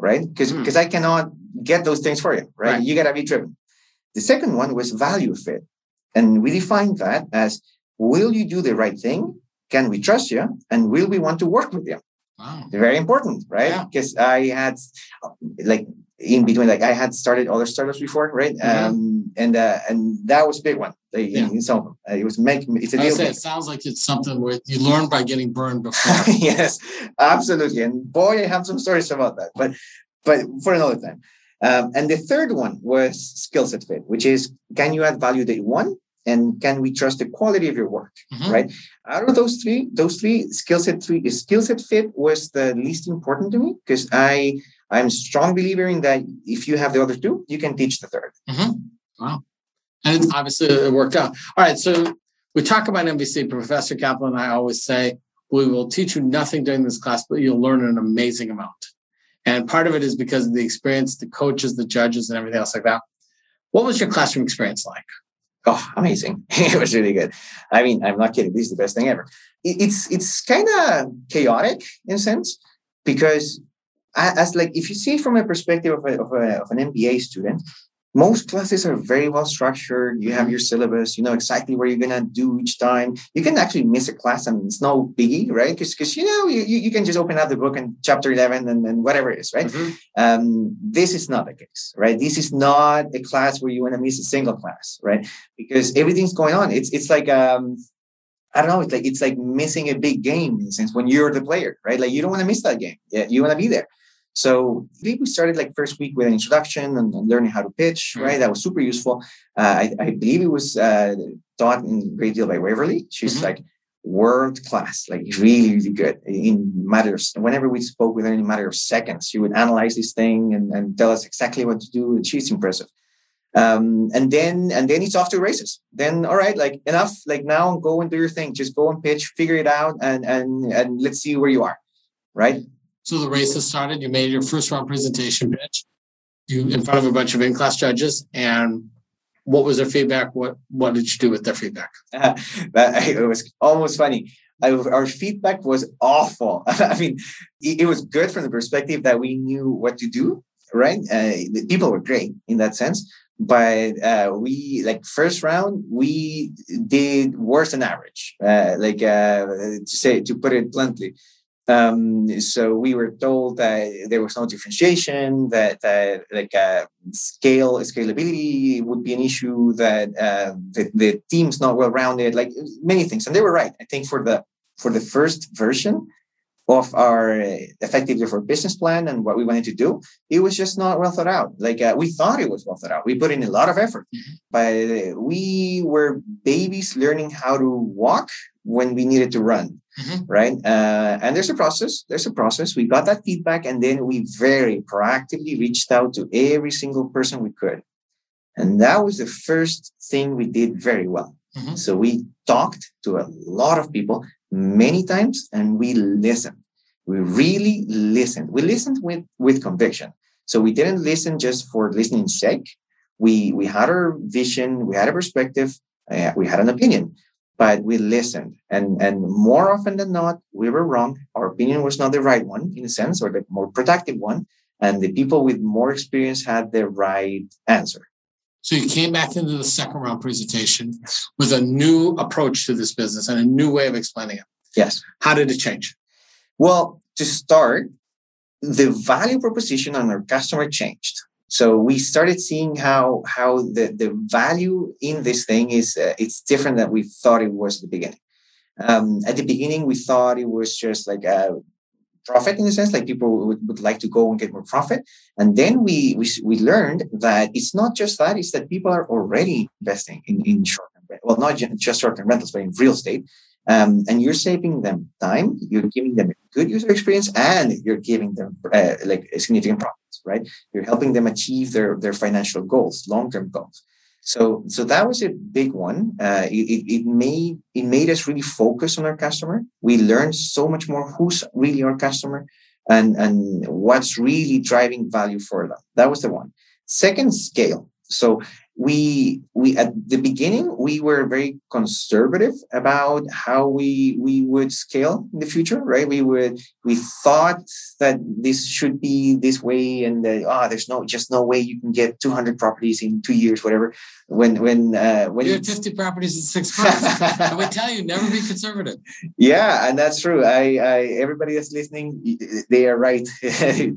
right? Because I cannot get those things for you, right? You got to be driven. The second one was value fit. And we defined that as, will you do the right thing can we trust you? And will we want to work with you? Wow. Very important, right? Yeah. Because I had I had started other startups before, right? Mm-hmm. And that was a big one. It was making it's a deal. It sounds like it's something where you learn by getting burned before. Yes, absolutely. And boy, I have some stories about that, but for another time. And the third one was skill set fit, which is, can you add value day one? And can we trust the quality of your work, mm-hmm. right? Out of those three, skill set fit was the least important to me, because I'm a strong believer in that if you have the other two, you can teach the third. Mm-hmm. Wow. And obviously it worked out. All right. So we talk about MVC. Professor Kaplan and I always say, we will teach you nothing during this class, but you'll learn an amazing amount. And part of it is because of the experience, the coaches, the judges, and everything else like that. What was your classroom experience like? Oh, amazing. It was really good. I mean, I'm not kidding. This is the best thing ever. It's kind of chaotic in a sense, because if you see it from a perspective of an MBA student, most classes are very well structured. You have your syllabus, you know exactly what you're going to do each time. You can actually miss a class and it's no biggie, right? Because you can just open up the book and chapter 11 and whatever it is, right? Mm-hmm. This is not the case, right? This is not a class where you want to miss a single class, right? Because everything's going on. It's like... I don't know. It's like missing a big game in a sense when you're the player, right? Like you don't want to miss that game. Yeah, you want to be there. So I think we started first week with an introduction and learning how to pitch, mm-hmm. right? That was super useful. I believe it was taught in a great deal by Waverly. She's mm-hmm. World class, really, really good in matters. Whenever we spoke with her in a matter of seconds, she would analyze this thing and tell us exactly what to do. And she's impressive. And then it's off to races. Then, all right, enough, now go and do your thing. Just go and pitch, figure it out. And let's see where you are. Right. So the race has started. You made your first round presentation pitch in front of a bunch of in-class judges. And what was their feedback? What did you do with their feedback? It was almost funny. Our feedback was awful. I mean, it was good from the perspective that we knew what to do. Right. The people were great in that sense. But we first round, we did worse than average, to put it bluntly. So we were told that there was no differentiation, that scalability would be an issue, that the team's not well-rounded, many things. And they were right. I think for the first version of our business plan and what we wanted to do, it was just not well thought out. We thought it was well thought out. We put in a lot of effort, mm-hmm. but we were babies learning how to walk when we needed to run, mm-hmm. right? And there's a process. We got that feedback, and then we very proactively reached out to every single person we could. And that was the first thing we did very well. Mm-hmm. So we talked to a lot of people many times, and we listened. We really listened. We listened with conviction. So we didn't listen just for listening's sake. We had our vision, we had a perspective, we had an opinion, but we listened. And more often than not, we were wrong. Our opinion was not the right one, in a sense, or the more productive one. And the people with more experience had the right answer. So you came back into the second round presentation with a new approach to this business and a new way of explaining it. Yes. How did it change? Well, to start, the value proposition on our customer changed. So we started seeing how the value in this thing is it's different than we thought it was at the beginning. At the beginning, we thought it was just a profit in a sense, people would like to go and get more profit. And then we learned that it's not just that, it's that people are already investing in short-term, well, not just short-term rentals, but in real estate. And you're saving them time, you're giving them a good user experience, and you're giving them significant profits, right? You're helping them achieve their financial goals, long-term goals. So that was a big one. It made us really focus on our customer. We learned so much more who's really our customer and what's really driving value for them. That was the one. Second, scale. So we at the beginning, we were very conservative about how we would scale in the future, right? We thought that this should be this way, and that, there's no way you can get 200 properties in 2 years, whatever. When you had 50 properties in 6 months, I would tell you, never be conservative. Yeah, and that's true. I everybody that's listening, they are right.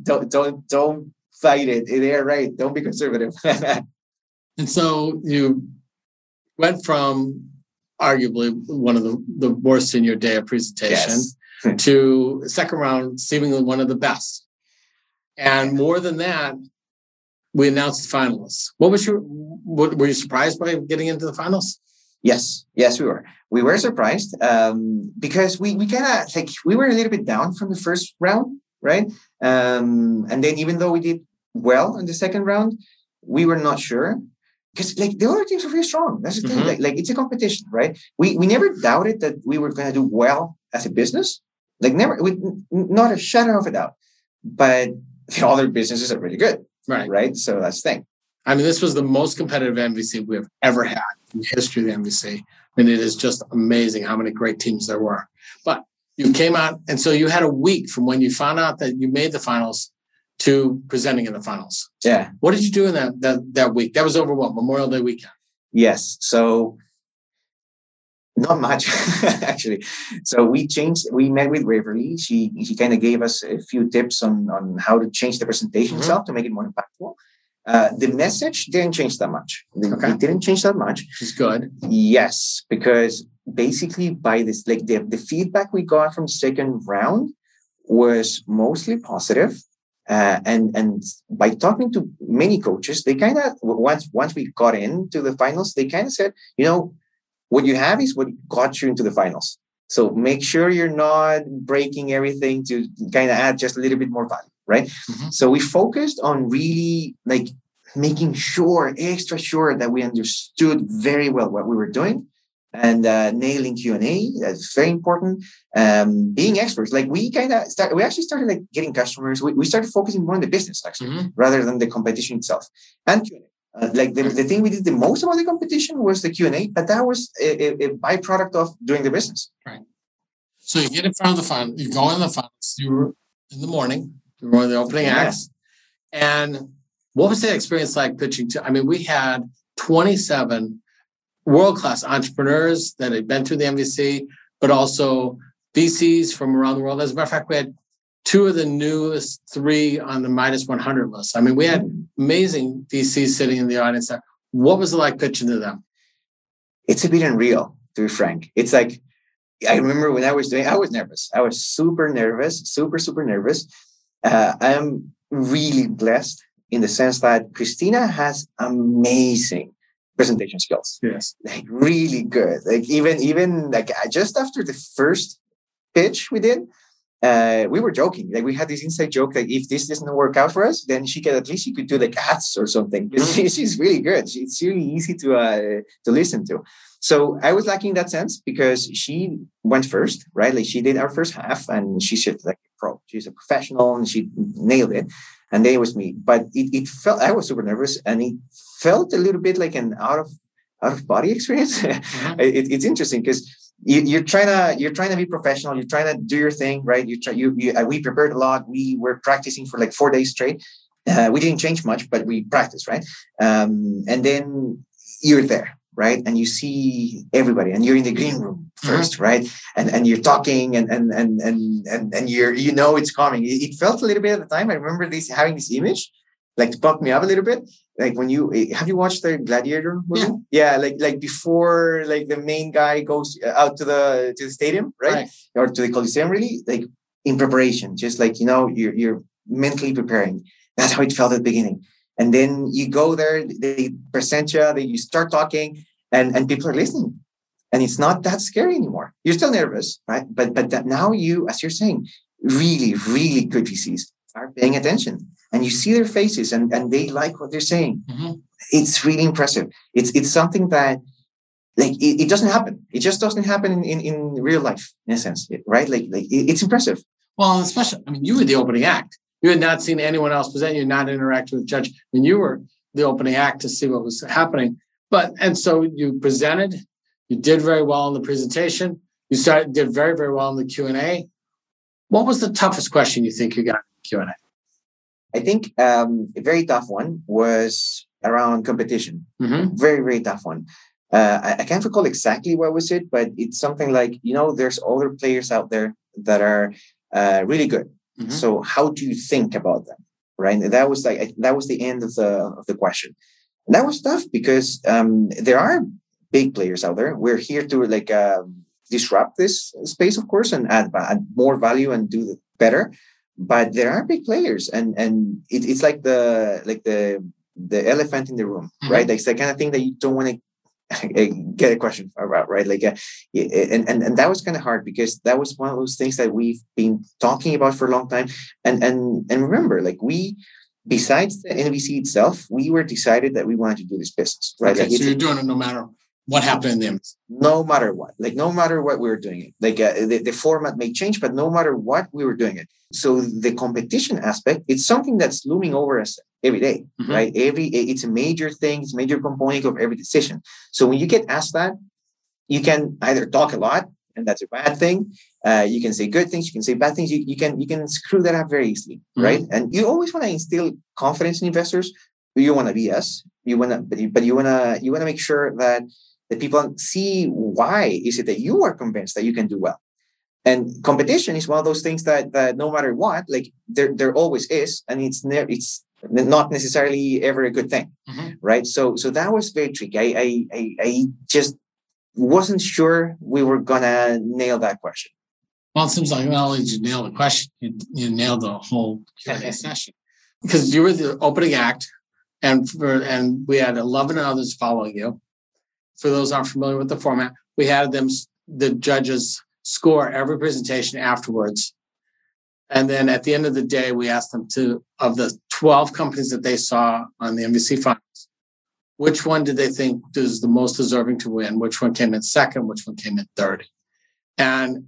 Don't fight it. They are right. Don't be conservative. And so you went from arguably one of the worst in your day of presentation, yes, to second round, seemingly one of the best. And more than that, we announced the finalists. Were you surprised by getting into the finals? Yes, we were. We were surprised because we kind of we were a little bit down from the first round, right? And then even though we did well in the second round, we were not sure. Because the other teams are very strong. That's the thing. Like it's a competition, right? We never doubted that we were going to do well as a business. Not a shadow of a doubt. But the other businesses are really good, right? So that's the thing. I mean, this was the most competitive MVC we have ever had in the history of the MVC. I mean, it is just amazing how many great teams there were. But you came out, and so you had a week from when you found out that you made the finals to presenting in the finals. Yeah. What did you do in that week? That was over what? Memorial Day weekend. Yes. So not much, actually. So we met with Waverly. She kind of gave us a few tips on how to change the presentation itself to make it more impactful. The message didn't change that much. It didn't change that much. Which is good. Yes, because basically by this, the feedback we got from the second round was mostly positive. And by talking to many coaches, they kind of, once we got into the finals, they kind of said, what you have is what got you into the finals. So make sure you're not breaking everything to kind of add just a little bit more value, right? Mm-hmm. So we focused on really making sure, extra sure that we understood very well what we were doing. And nailing Q&A, that's very important. Being experts, we actually started getting customers. We started focusing more on the business actually, rather than the competition itself. And Q&A, the thing we did the most about the competition was the Q&A, but that was a byproduct of doing the business. Right. So you get in front of the finals, you go in the finals. You were in the morning, you were one of the opening acts. And what was that experience like pitching to? I mean, we had 27. World-class entrepreneurs that had been through the MVC, but also VCs from around the world. As a matter of fact, we had two of the newest three on the minus 100 list. I mean, we had amazing VCs sitting in the audience there. What was it like pitching to them? It's a bit unreal, to be frank. It's I remember when I was doing, I was nervous. I was super nervous. I am really blessed in the sense that Christina has amazing presentation skills. Yes. Really good. Even just after the first pitch we did, we were joking. We had this inside joke that if this doesn't work out for us, then she could do the cats or something. She's really good. It's really easy to listen to. So I was lacking that sense because she went first, right? She did our first half and she said a pro. She's a professional and she nailed it. And then it was me, but it felt, I was super nervous and it felt a little bit like an out of body experience. It's interesting because you're trying to be professional. You're trying to do your thing, right? We prepared a lot. We were practicing for 4 days straight. We didn't change much, but we practiced, right? And then you're there, right? And you see everybody and you're in the green room first, right? And you're talking and you're, it's coming. It felt a little bit at the time. I remember having this image, to bump me up a little bit. When have you watched the Gladiator movie? Yeah. Before the main guy goes out to the stadium, right? Or to the Coliseum, really, in preparation, just you're mentally preparing. That's how it felt at the beginning. And then you go there, they present you, you start talking and people are listening. And it's not that scary anymore. You're still nervous, right? But that now you, as you're saying, really, really good VCs are paying attention. And you see their faces and they like what they're saying. It's really impressive. It's something that it doesn't happen. It just doesn't happen in real life, in a sense, right? It's impressive. Well, especially, I mean, you were the opening act. You had not seen anyone else present. You had not interacted with the judge. I mean, you were the opening act to see what was happening. And so you presented, you did very well in the presentation. You did very, very well in the Q&A. What was the toughest question you think you got in the Q&A? I think a very tough one was around competition. Mm-hmm. Very, very tough one. I can't recall exactly what was it, but it's something like, you know, there's other players out there that are really good. Mm-hmm. So how do you think about them? Right. And that was like, that was the end of the question. And that was tough because there are big players out there. We're here to like disrupt this space, of course, and add more value and do better. But there are big players, and it's like the elephant in the room, mm-hmm. right? Like it's the kind of thing that you don't want to get a question about, right? Like, and that was kind of hard because that was one of those things that we've been talking about for a long time. And remember, like we, besides the NVC itself, we were decided that we wanted to do this business, right? Okay, like so you're doing it no matter what happened in the MVC. No matter what, like no matter what we were doing it, like the format may change, but no matter what we were doing it. So the competition aspect, it's something that's looming over us every day, mm-hmm. right? It's a major thing. It's a major component of every decision. So when you get asked that, you can either talk a lot, and that's a bad thing. You can say good things. You can say bad things. You can screw that up very easily, mm-hmm. right? And you always want to instill confidence in investors. You want to be us. You want to make sure that the people see why is it that you are convinced that you can do well. And competition is one of those things that no matter what, like there always is, and it's not necessarily ever a good thing, mm-hmm. right? So that was very tricky. I just wasn't sure we were gonna nail that question. Well, it seems like not only did you nail the question, you nailed the whole Q&A session because you were the opening act, and we had 11 others following you. For those aren't familiar with the format, we had the judges score every presentation afterwards, and then at the end of the day, we asked them of the 12 companies that they saw on the MVC finals, which one did they think is the most deserving to win? Which one came in second? Which one came in third? And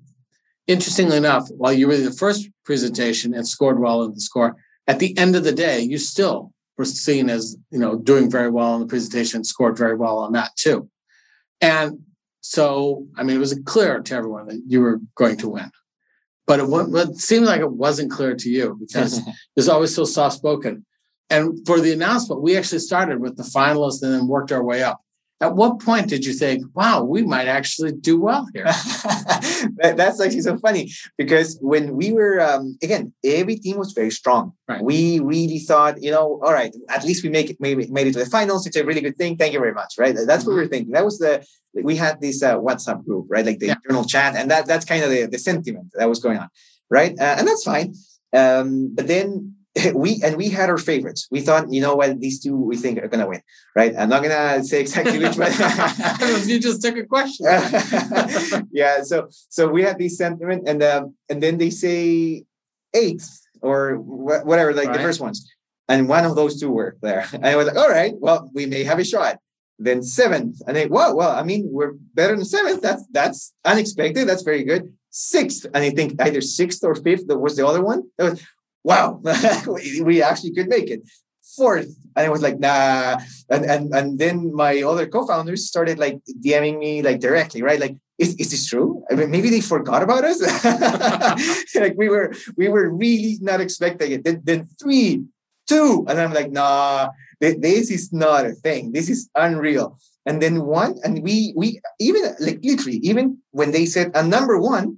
interestingly enough, while you were the first presentation and scored well in the score, at the end of the day, you still were seen as, you know, doing very well in the presentation, scored very well on that too. And so, I mean, it was clear to everyone that you were going to win. But it seemed like it wasn't clear to you because it's always so soft-spoken. And for the announcement, we actually started with the finalists and then worked our way up. At what point did you think, wow, we might actually do well here? That's actually so funny because when we were, again, every team was very strong. Right. We really thought, you know, all right, at least we made it to the finals. It's a really good thing. Thank you very much. Right. That's mm-hmm. what we were thinking. That was we had this WhatsApp group, right? Like the internal chat. And that's kind of the sentiment that was going on. Right. And that's fine. But then, we had our favorites. We thought, you know what, these two we think are going to win, right? I'm not going to say exactly which one. You just took a question. Yeah. So we had this sentiment and then they say eighth or whatever, like right. the first ones. And one of those two were there. And I was like, all right, well, we may have a shot. Then seventh. And they, whoa, well, I mean, we're better than seventh. That's unexpected. That's very good. Sixth. And I think either sixth or fifth was the other one. That was, wow, we actually could make it. Fourth, and I was like, nah. And then my other co-founders started like DMing me like directly, right? Like, is this true? I mean, maybe they forgot about us. Like we were really not expecting it. Then 3, 2, and I'm like, nah, this is not a thing. This is unreal. And then 1, and we even like literally, even when they said a number 1,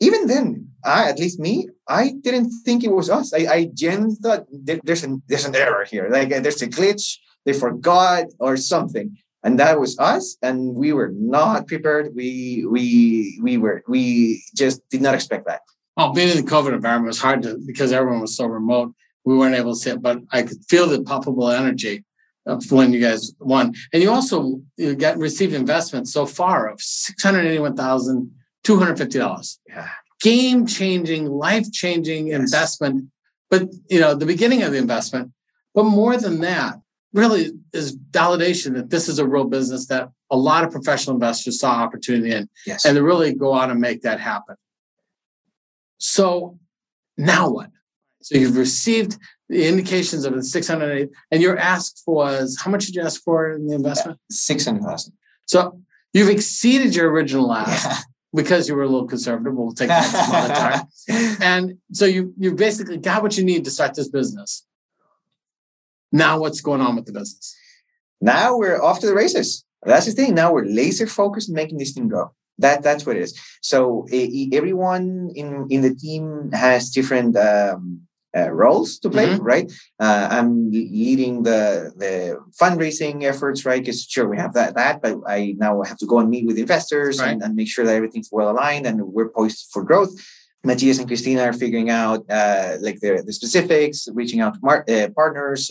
even then, at least me, I didn't think it was us. I genuinely thought there's an error here. Like there's a glitch. They forgot or something. And that was us. And we were not prepared. We just did not expect that. Well, being in the COVID environment was hard because everyone was so remote. We weren't able to see it, but I could feel the palpable energy of when you guys won. And you also received investments so far of $681,250. Yeah. Game-changing, life-changing yes. investment, but, you know, the beginning of the investment. But more than that, really is validation that this is a real business that a lot of professional investors saw opportunity in, yes. and they really go out and make that happen. So now what? So you've received the indications of the 608, and your ask was, how much did you ask for in the investment? Yeah, 600,000. So you've exceeded your original ask because you were a little conservative. We'll take that some other time. And so you basically got what you need to start this business. Now what's going on with the business? Now we're off to the races. That's the thing. Now we're laser focused on making this thing go. That's what it is. So everyone in the team has different roles to play, right? I'm leading the fundraising efforts, right? Because sure, we have that, but I now have to go and meet with investors and make sure that everything's well aligned and we're poised for growth. Matias and Christina are figuring out the specifics, reaching out to partners,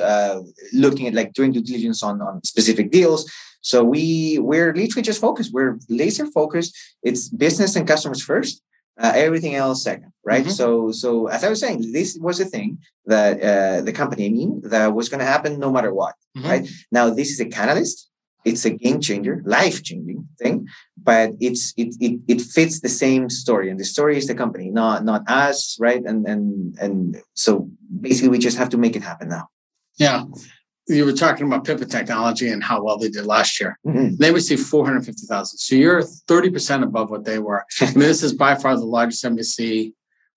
looking at doing due diligence on specific deals. So we're literally just focused. We're laser focused. It's business and customers first. Everything else second, right? Mm-hmm. So as I was saying, this was a thing that the company, that was going to happen no matter what, right? Now, this is a catalyst. It's a game changer, life-changing thing, but it fits the same story. And the story is the company, not us, right? And so basically, we just have to make it happen now. Yeah. You were talking about Pivot Technology and how well they did last year. Mm-hmm. They received $450,000. So you're 30% above what they were. I mean, this is by far the largest MVC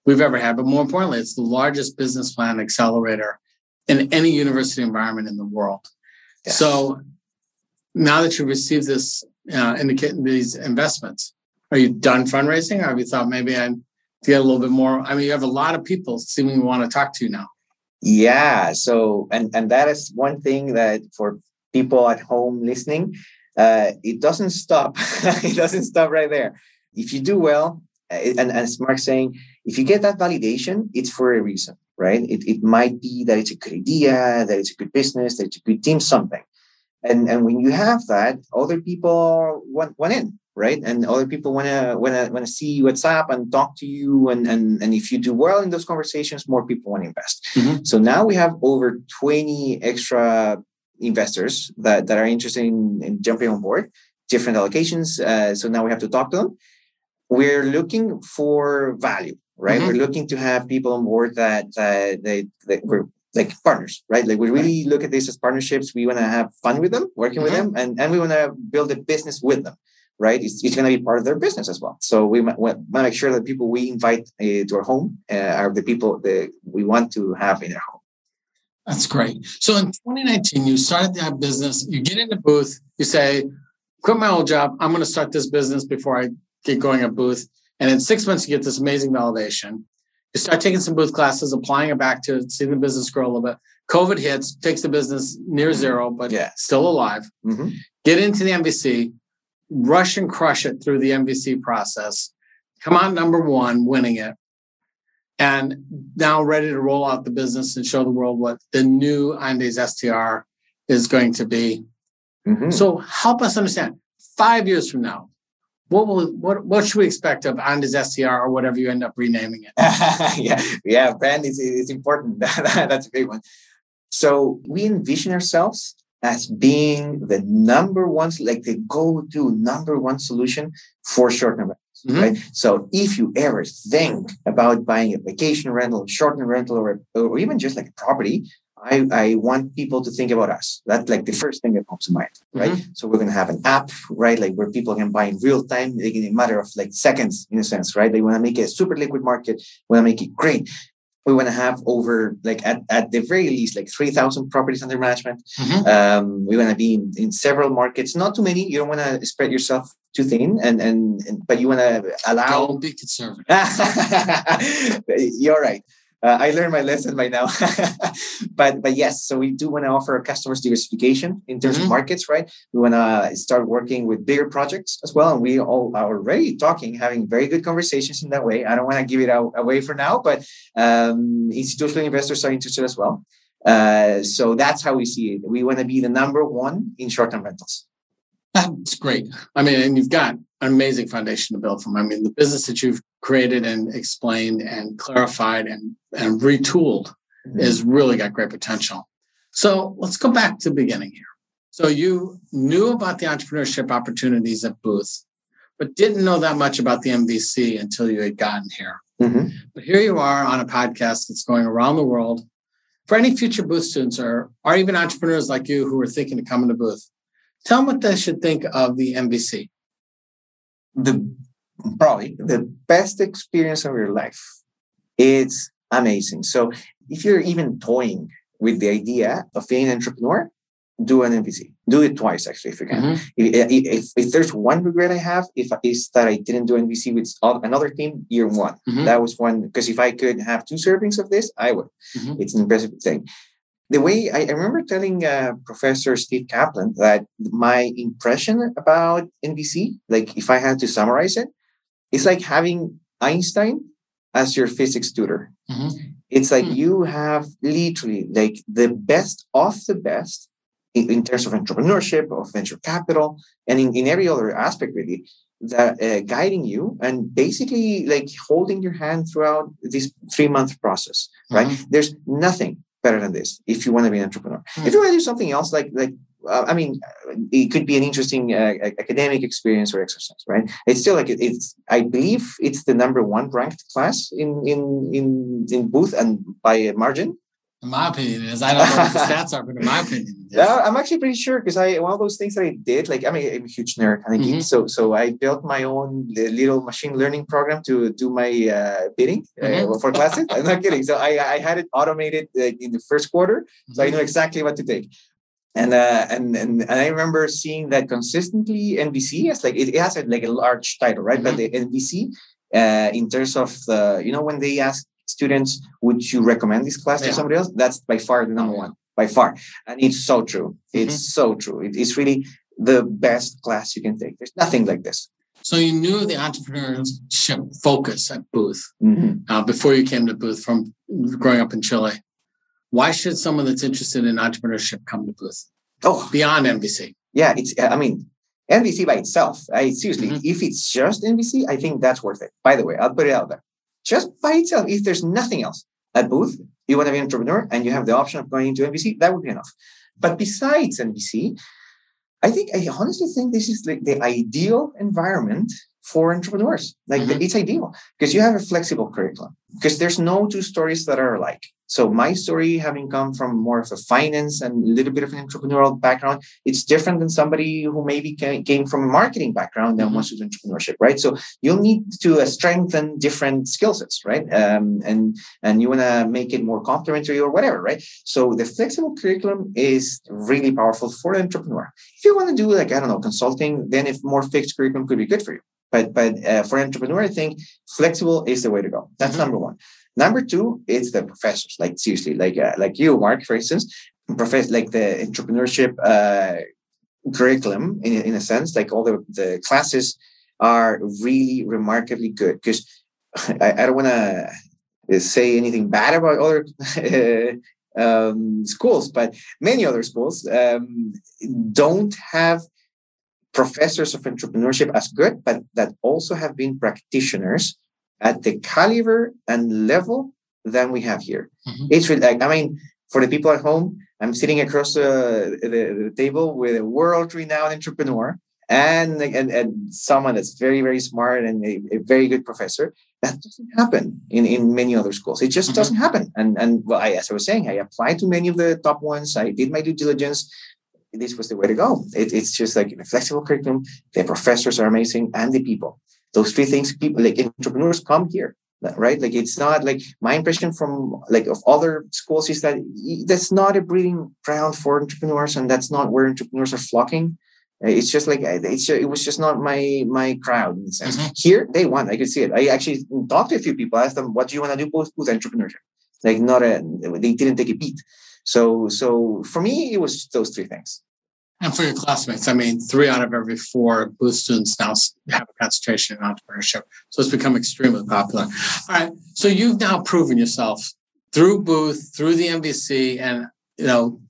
we've ever had. But more importantly, it's the largest business plan accelerator in any university environment in the world. Yes. So now that you've received this, these investments, are you done fundraising? Or have you thought maybe I'd get a little bit more? I mean, you have a lot of people seemingly want to talk to you now. Yeah. So, and that is one thing that for people at home listening, it doesn't stop. It doesn't stop right there. If you do well, and as Mark's saying, if you get that validation, it's for a reason, right? It might be that it's a good idea, that it's a good business, that it's a good team, something. And when you have that, other people want in, right? And other people want to see what's up and talk to you. And if you do well in those conversations, more people want to invest. Mm-hmm. So now we have over 20 extra investors that are interested in jumping on board, different allocations. So now we have to talk to them. We're looking for value, right? Mm-hmm. We're looking to have people on board that we're like partners, right? Like we really look at this as partnerships. We want to have fun with them, working with them, and we want to build a business with them, right? It's going to be part of their business as well. So we make sure that people we invite to our home are the people that we want to have in our home. That's great. So in 2019, you started that business, you get in the booth, you say, quit my old job. I'm going to start this business before I get going at Booth. And in 6 months, you get this amazing validation. You start taking some Booth classes, applying it back to it, seeing the business grow a little bit. COVID hits, takes the business near zero, but still alive. Mm-hmm. Get into the MVC, rush and crush it through the MVC process, come out number one, winning it, and now ready to roll out the business and show the world what the new Andes STR is going to be. Mm-hmm. So help us understand, 5 years from now, What should we expect of Andes STR or whatever you end up renaming it? Yeah, brand is important. That's a big one. So we envision ourselves as being the number one, like the go-to number one solution for short-term rentals, right? So if you ever think about buying a vacation rental, short-term rental, or even just like a property, I want people to think about us. That's like the first thing that comes to mind, right? Mm-hmm. So we're going to have an app, right? Like where people can buy in real time, like in a matter of like seconds, in a sense, right? They want to make it a super liquid market. We want to make it great. We want to have over like at the very least, like 3,000 properties under management. Mm-hmm. We want to be in several markets, not too many. You don't want to spread yourself too thin, and but you want to allow. Don't be conservative. You're right. I learned my lesson by now, but yes, so we do want to offer our customers diversification in terms of markets, right? We want to start working with bigger projects as well. And we all are already talking, having very good conversations in that way. I don't want to give it away for now, but institutional investors are interested as well. So that's how we see it. We want to be the number one in short-term rentals. That's great. I mean, and you've got an amazing foundation to build from. I mean, the business that you've created and explained and clarified and retooled has really got great potential. So let's go back to the beginning here. So you knew about the entrepreneurship opportunities at Booth, but didn't know that much about the MVC until you had gotten here. Mm-hmm. But here you are on a podcast that's going around the world. for any future Booth students or even entrepreneurs like you who are thinking to come into Booth, tell them what they should think of the MVC. Probably the best experience of your life. It's amazing. So if you're even toying with the idea of being an entrepreneur, do an MVC. Do it twice, actually, if you can. Mm-hmm. If there's one regret I have, is that I didn't do MVC with another team year one. Mm-hmm. That was one, because if I could have 2 servings of this, I would. Mm-hmm. It's an impressive thing. The way I remember telling Professor Steve Kaplan that my impression about MVC, like if I had to summarize it, it's like having Einstein as your physics tutor. Mm-hmm. It's like you have literally like the best of the best in terms of entrepreneurship, of venture capital, and in every other aspect, really, that guiding you and basically like holding your hand throughout this 3-month process, right? Mm-hmm. There's nothing better than this if you want to be an entrepreneur. Mm-hmm. If you want to do something else, it could be an interesting academic experience or exercise, right? It's still I believe it's the number 1 ranked class in Booth and by a margin. In my opinion, I don't know what the stats are, but in my opinion, yeah. I'm actually pretty sure because one of those things that I did, I'm a huge nerd, and mm-hmm. so I built my own little machine learning program to do my bidding mm-hmm. for classes. I'm not kidding. So I had it automated in the first quarter, mm-hmm. so I know exactly what to take. And I remember seeing that consistently MVC as it has a large title, right? Mm-hmm. But the MVC in terms of when they ask students, would you recommend this class to somebody else? That's by far the number 1, by far. And it's so true. It's mm-hmm. so true. It's really the best class you can take. There's nothing like this. So you knew the entrepreneurship focus at Booth mm-hmm. Before you came to Booth from growing up in Chile. Why should someone that's interested in entrepreneurship come to Booth? Oh, beyond MVC. Yeah, it's. I mean, MVC by itself. Seriously, mm-hmm. if it's just MVC, I think that's worth it. By the way, I'll put it out there. Just by itself, if there's nothing else at Booth, you want to be an entrepreneur and you have the option of going into MVC, that would be enough. But besides MVC, I honestly think this is like the ideal environment for entrepreneurs. Mm-hmm. It's ideal because you have a flexible curriculum because there's no 2 stories that are alike. So my story, having come from more of a finance and a little bit of an entrepreneurial background, it's different than somebody who maybe came from a marketing background and mm-hmm. wants to do entrepreneurship, right? So you'll need to strengthen different skill sets, right? And you want to make it more complementary or whatever, right? So the flexible curriculum is really powerful for an entrepreneur. If you want to do consulting, then if more fixed curriculum could be good for you. But for an entrepreneur, I think flexible is the way to go. That's mm-hmm. number 1. Number 2, it's the professors. Seriously, like you, Mark, for instance, professor, the entrepreneurship curriculum in a sense, all the classes are really remarkably good. Because I don't want to say anything bad about other schools, but many other schools don't have professors of entrepreneurship as good, but that also have been practitioners at the caliber and level than we have here. Mm-hmm. It's really, for the people at home, I'm sitting across the table with a world-renowned entrepreneur and someone that's very, very smart and a very good professor. That doesn't happen in many other schools. It just mm-hmm. doesn't happen. And as I was saying, I applied to many of the top ones. I did my due diligence. This was the way to go. It's just a flexible curriculum. The professors are amazing and the people. Those 3 things, people entrepreneurs come here, right? It's not my impression from of other schools is that that's not a breeding ground for entrepreneurs, and that's not where entrepreneurs are flocking. It's just it was just not my crowd in a sense. Mm-hmm. Here they want. I could see it. I actually talked to a few people, asked them, "What do you want to do with entrepreneurship?" They didn't take a beat. So for me, it was those 3 things. And for your classmates, 3 out of every 4 Booth students now have a concentration in entrepreneurship. So it's become extremely popular. All right. So you've now proven yourself through Booth, through the MVC, and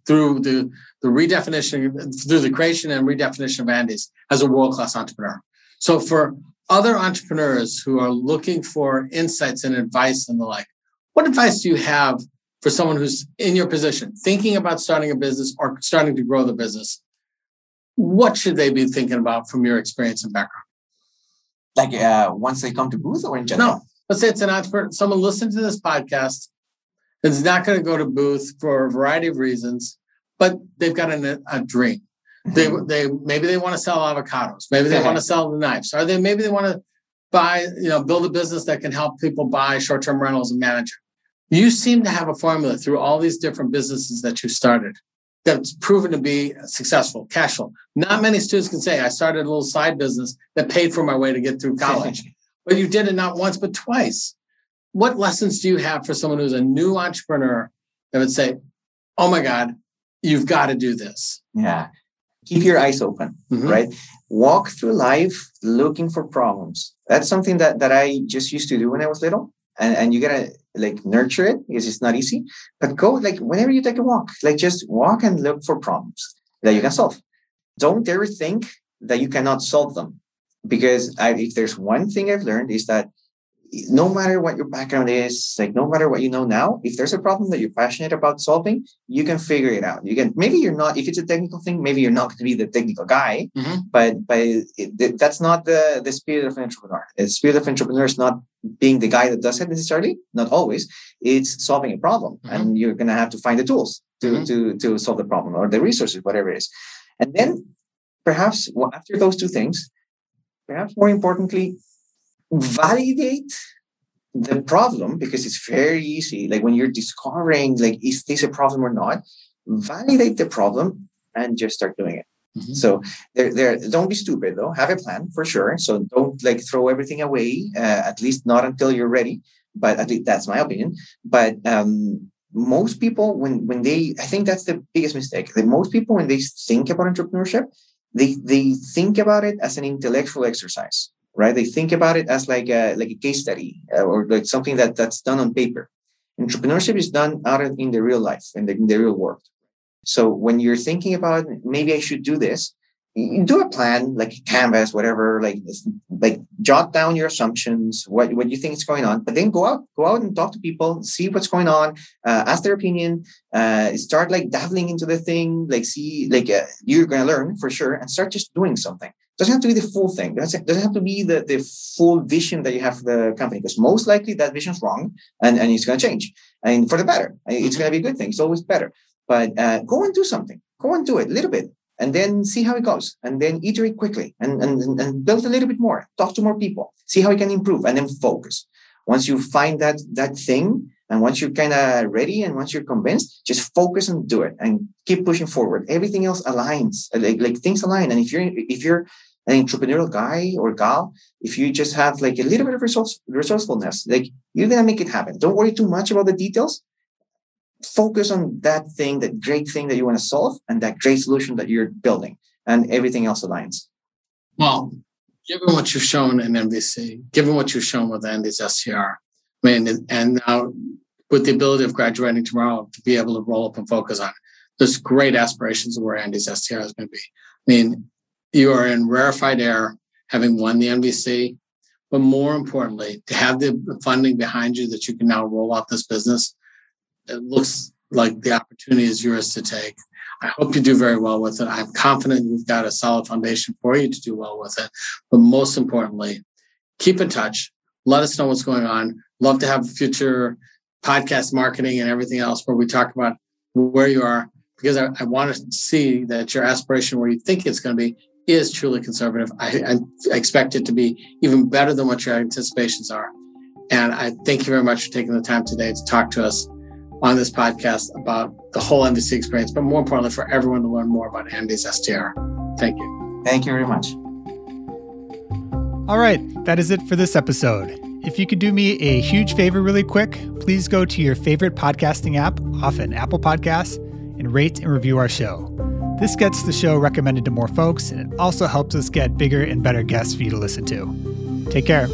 through the redefinition, through the creation and redefinition of Andes as a world-class entrepreneur. So for other entrepreneurs who are looking for insights and advice and the like, what advice do you have for someone who's in your position, thinking about starting a business or starting to grow the business? What should they be thinking about from your experience and background? Once they come to Booth or in general? No, let's say it's an entrepreneur. Someone listening to this podcast that's not going to go to Booth for a variety of reasons, but they've got a dream. They maybe they want to sell avocados. Maybe they want to sell the knives. Or maybe they want to buy, build a business that can help people buy short-term rentals and manage it. You seem to have a formula through all these different businesses that you started that's proven to be successful, cash flow. Not many students can say, I started a little side business that paid for my way to get through college. But you did it not once, but twice. What lessons do you have for someone who's a new entrepreneur that would say, oh my God, you've got to do this? Yeah. Keep your eyes open, right? Walk through life looking for problems. That's something that I just used to do when I was little. And you got to nurture it because it's not easy. But go whenever you take a walk, just walk and look for problems that you can solve. Don't ever think that you cannot solve them. Because if there's one thing I've learned is that no matter what your background is, no matter what you know now, if there's a problem that you're passionate about solving, you can figure it out. You can, maybe you're not, if it's a technical thing, maybe you're not going to be the technical guy, but that's not the spirit of an entrepreneur. The spirit of an entrepreneur is not being the guy that does it necessarily, not always. It's solving a problem and you're going to have to find the tools to solve the problem or the resources, whatever it is. And then perhaps after those two things, perhaps more importantly, validate the problem, because it's very easy. When you're discovering, is this a problem or not? Validate the problem and just start doing it. So don't be stupid though. Have a plan for sure. So don't throw everything away. At least not until you're ready. But at least that's my opinion. But most people, when they, I think that's the biggest mistake. That most people when they think about entrepreneurship, they think about it as an intellectual exercise. Right? They think about it as like a case study or something that's done on paper. Entrepreneurship is done out in the real life, in the real world. So when you're thinking about maybe I should do this, you do a plan, canvas, whatever, jot down your assumptions, what you think is going on, but then go out and talk to people, see what's going on, ask their opinion, start dabbling into the thing, you're going to learn for sure and start just doing something. Doesn't have to be the full thing. Doesn't have to be the full vision that you have for the company, because most likely that vision's wrong and it's going to change. And for the better, it's going to be a good thing. It's always better. But go and do something. Go and do it a little bit and then see how it goes. And then iterate quickly and build a little bit more. Talk to more people. See how you can improve and then focus. Once you find that thing and once you're kind of ready and once you're convinced, just focus and do it and keep pushing forward. Everything else aligns, things align. And if you're an entrepreneurial guy or gal, if you just have a little bit of resourcefulness, you're going to make it happen. Don't worry too much about the details. Focus on that thing, that great thing that you want to solve and that great solution that you're building, and everything else aligns. Well, given what you've shown in MVC, given what you've shown with Andes STR, and now with the ability of graduating tomorrow to be able to roll up and focus on, there's great aspirations of where Andes STR is going to be. You are in rarefied air, having won the MVC, but more importantly, to have the funding behind you that you can now roll out this business. It looks like the opportunity is yours to take. I hope you do very well with it. I'm confident you've got a solid foundation for you to do well with it. But most importantly, keep in touch. Let us know what's going on. Love to have future podcast marketing and everything else where we talk about where you are, because I want to see that your aspiration where you think it's going to be is truly conservative. I expect it to be even better than what your anticipations are. And I thank you very much for taking the time today to talk to us on this podcast about the whole MVC experience, but more importantly, for everyone to learn more about Andes STR. Thank you. Thank you very much. All right, that is it for this episode. If you could do me a huge favor really quick, please go to your favorite podcasting app, often Apple Podcasts, and rate and review our show. This gets the show recommended to more folks, and it also helps us get bigger and better guests for you to listen to. Take care.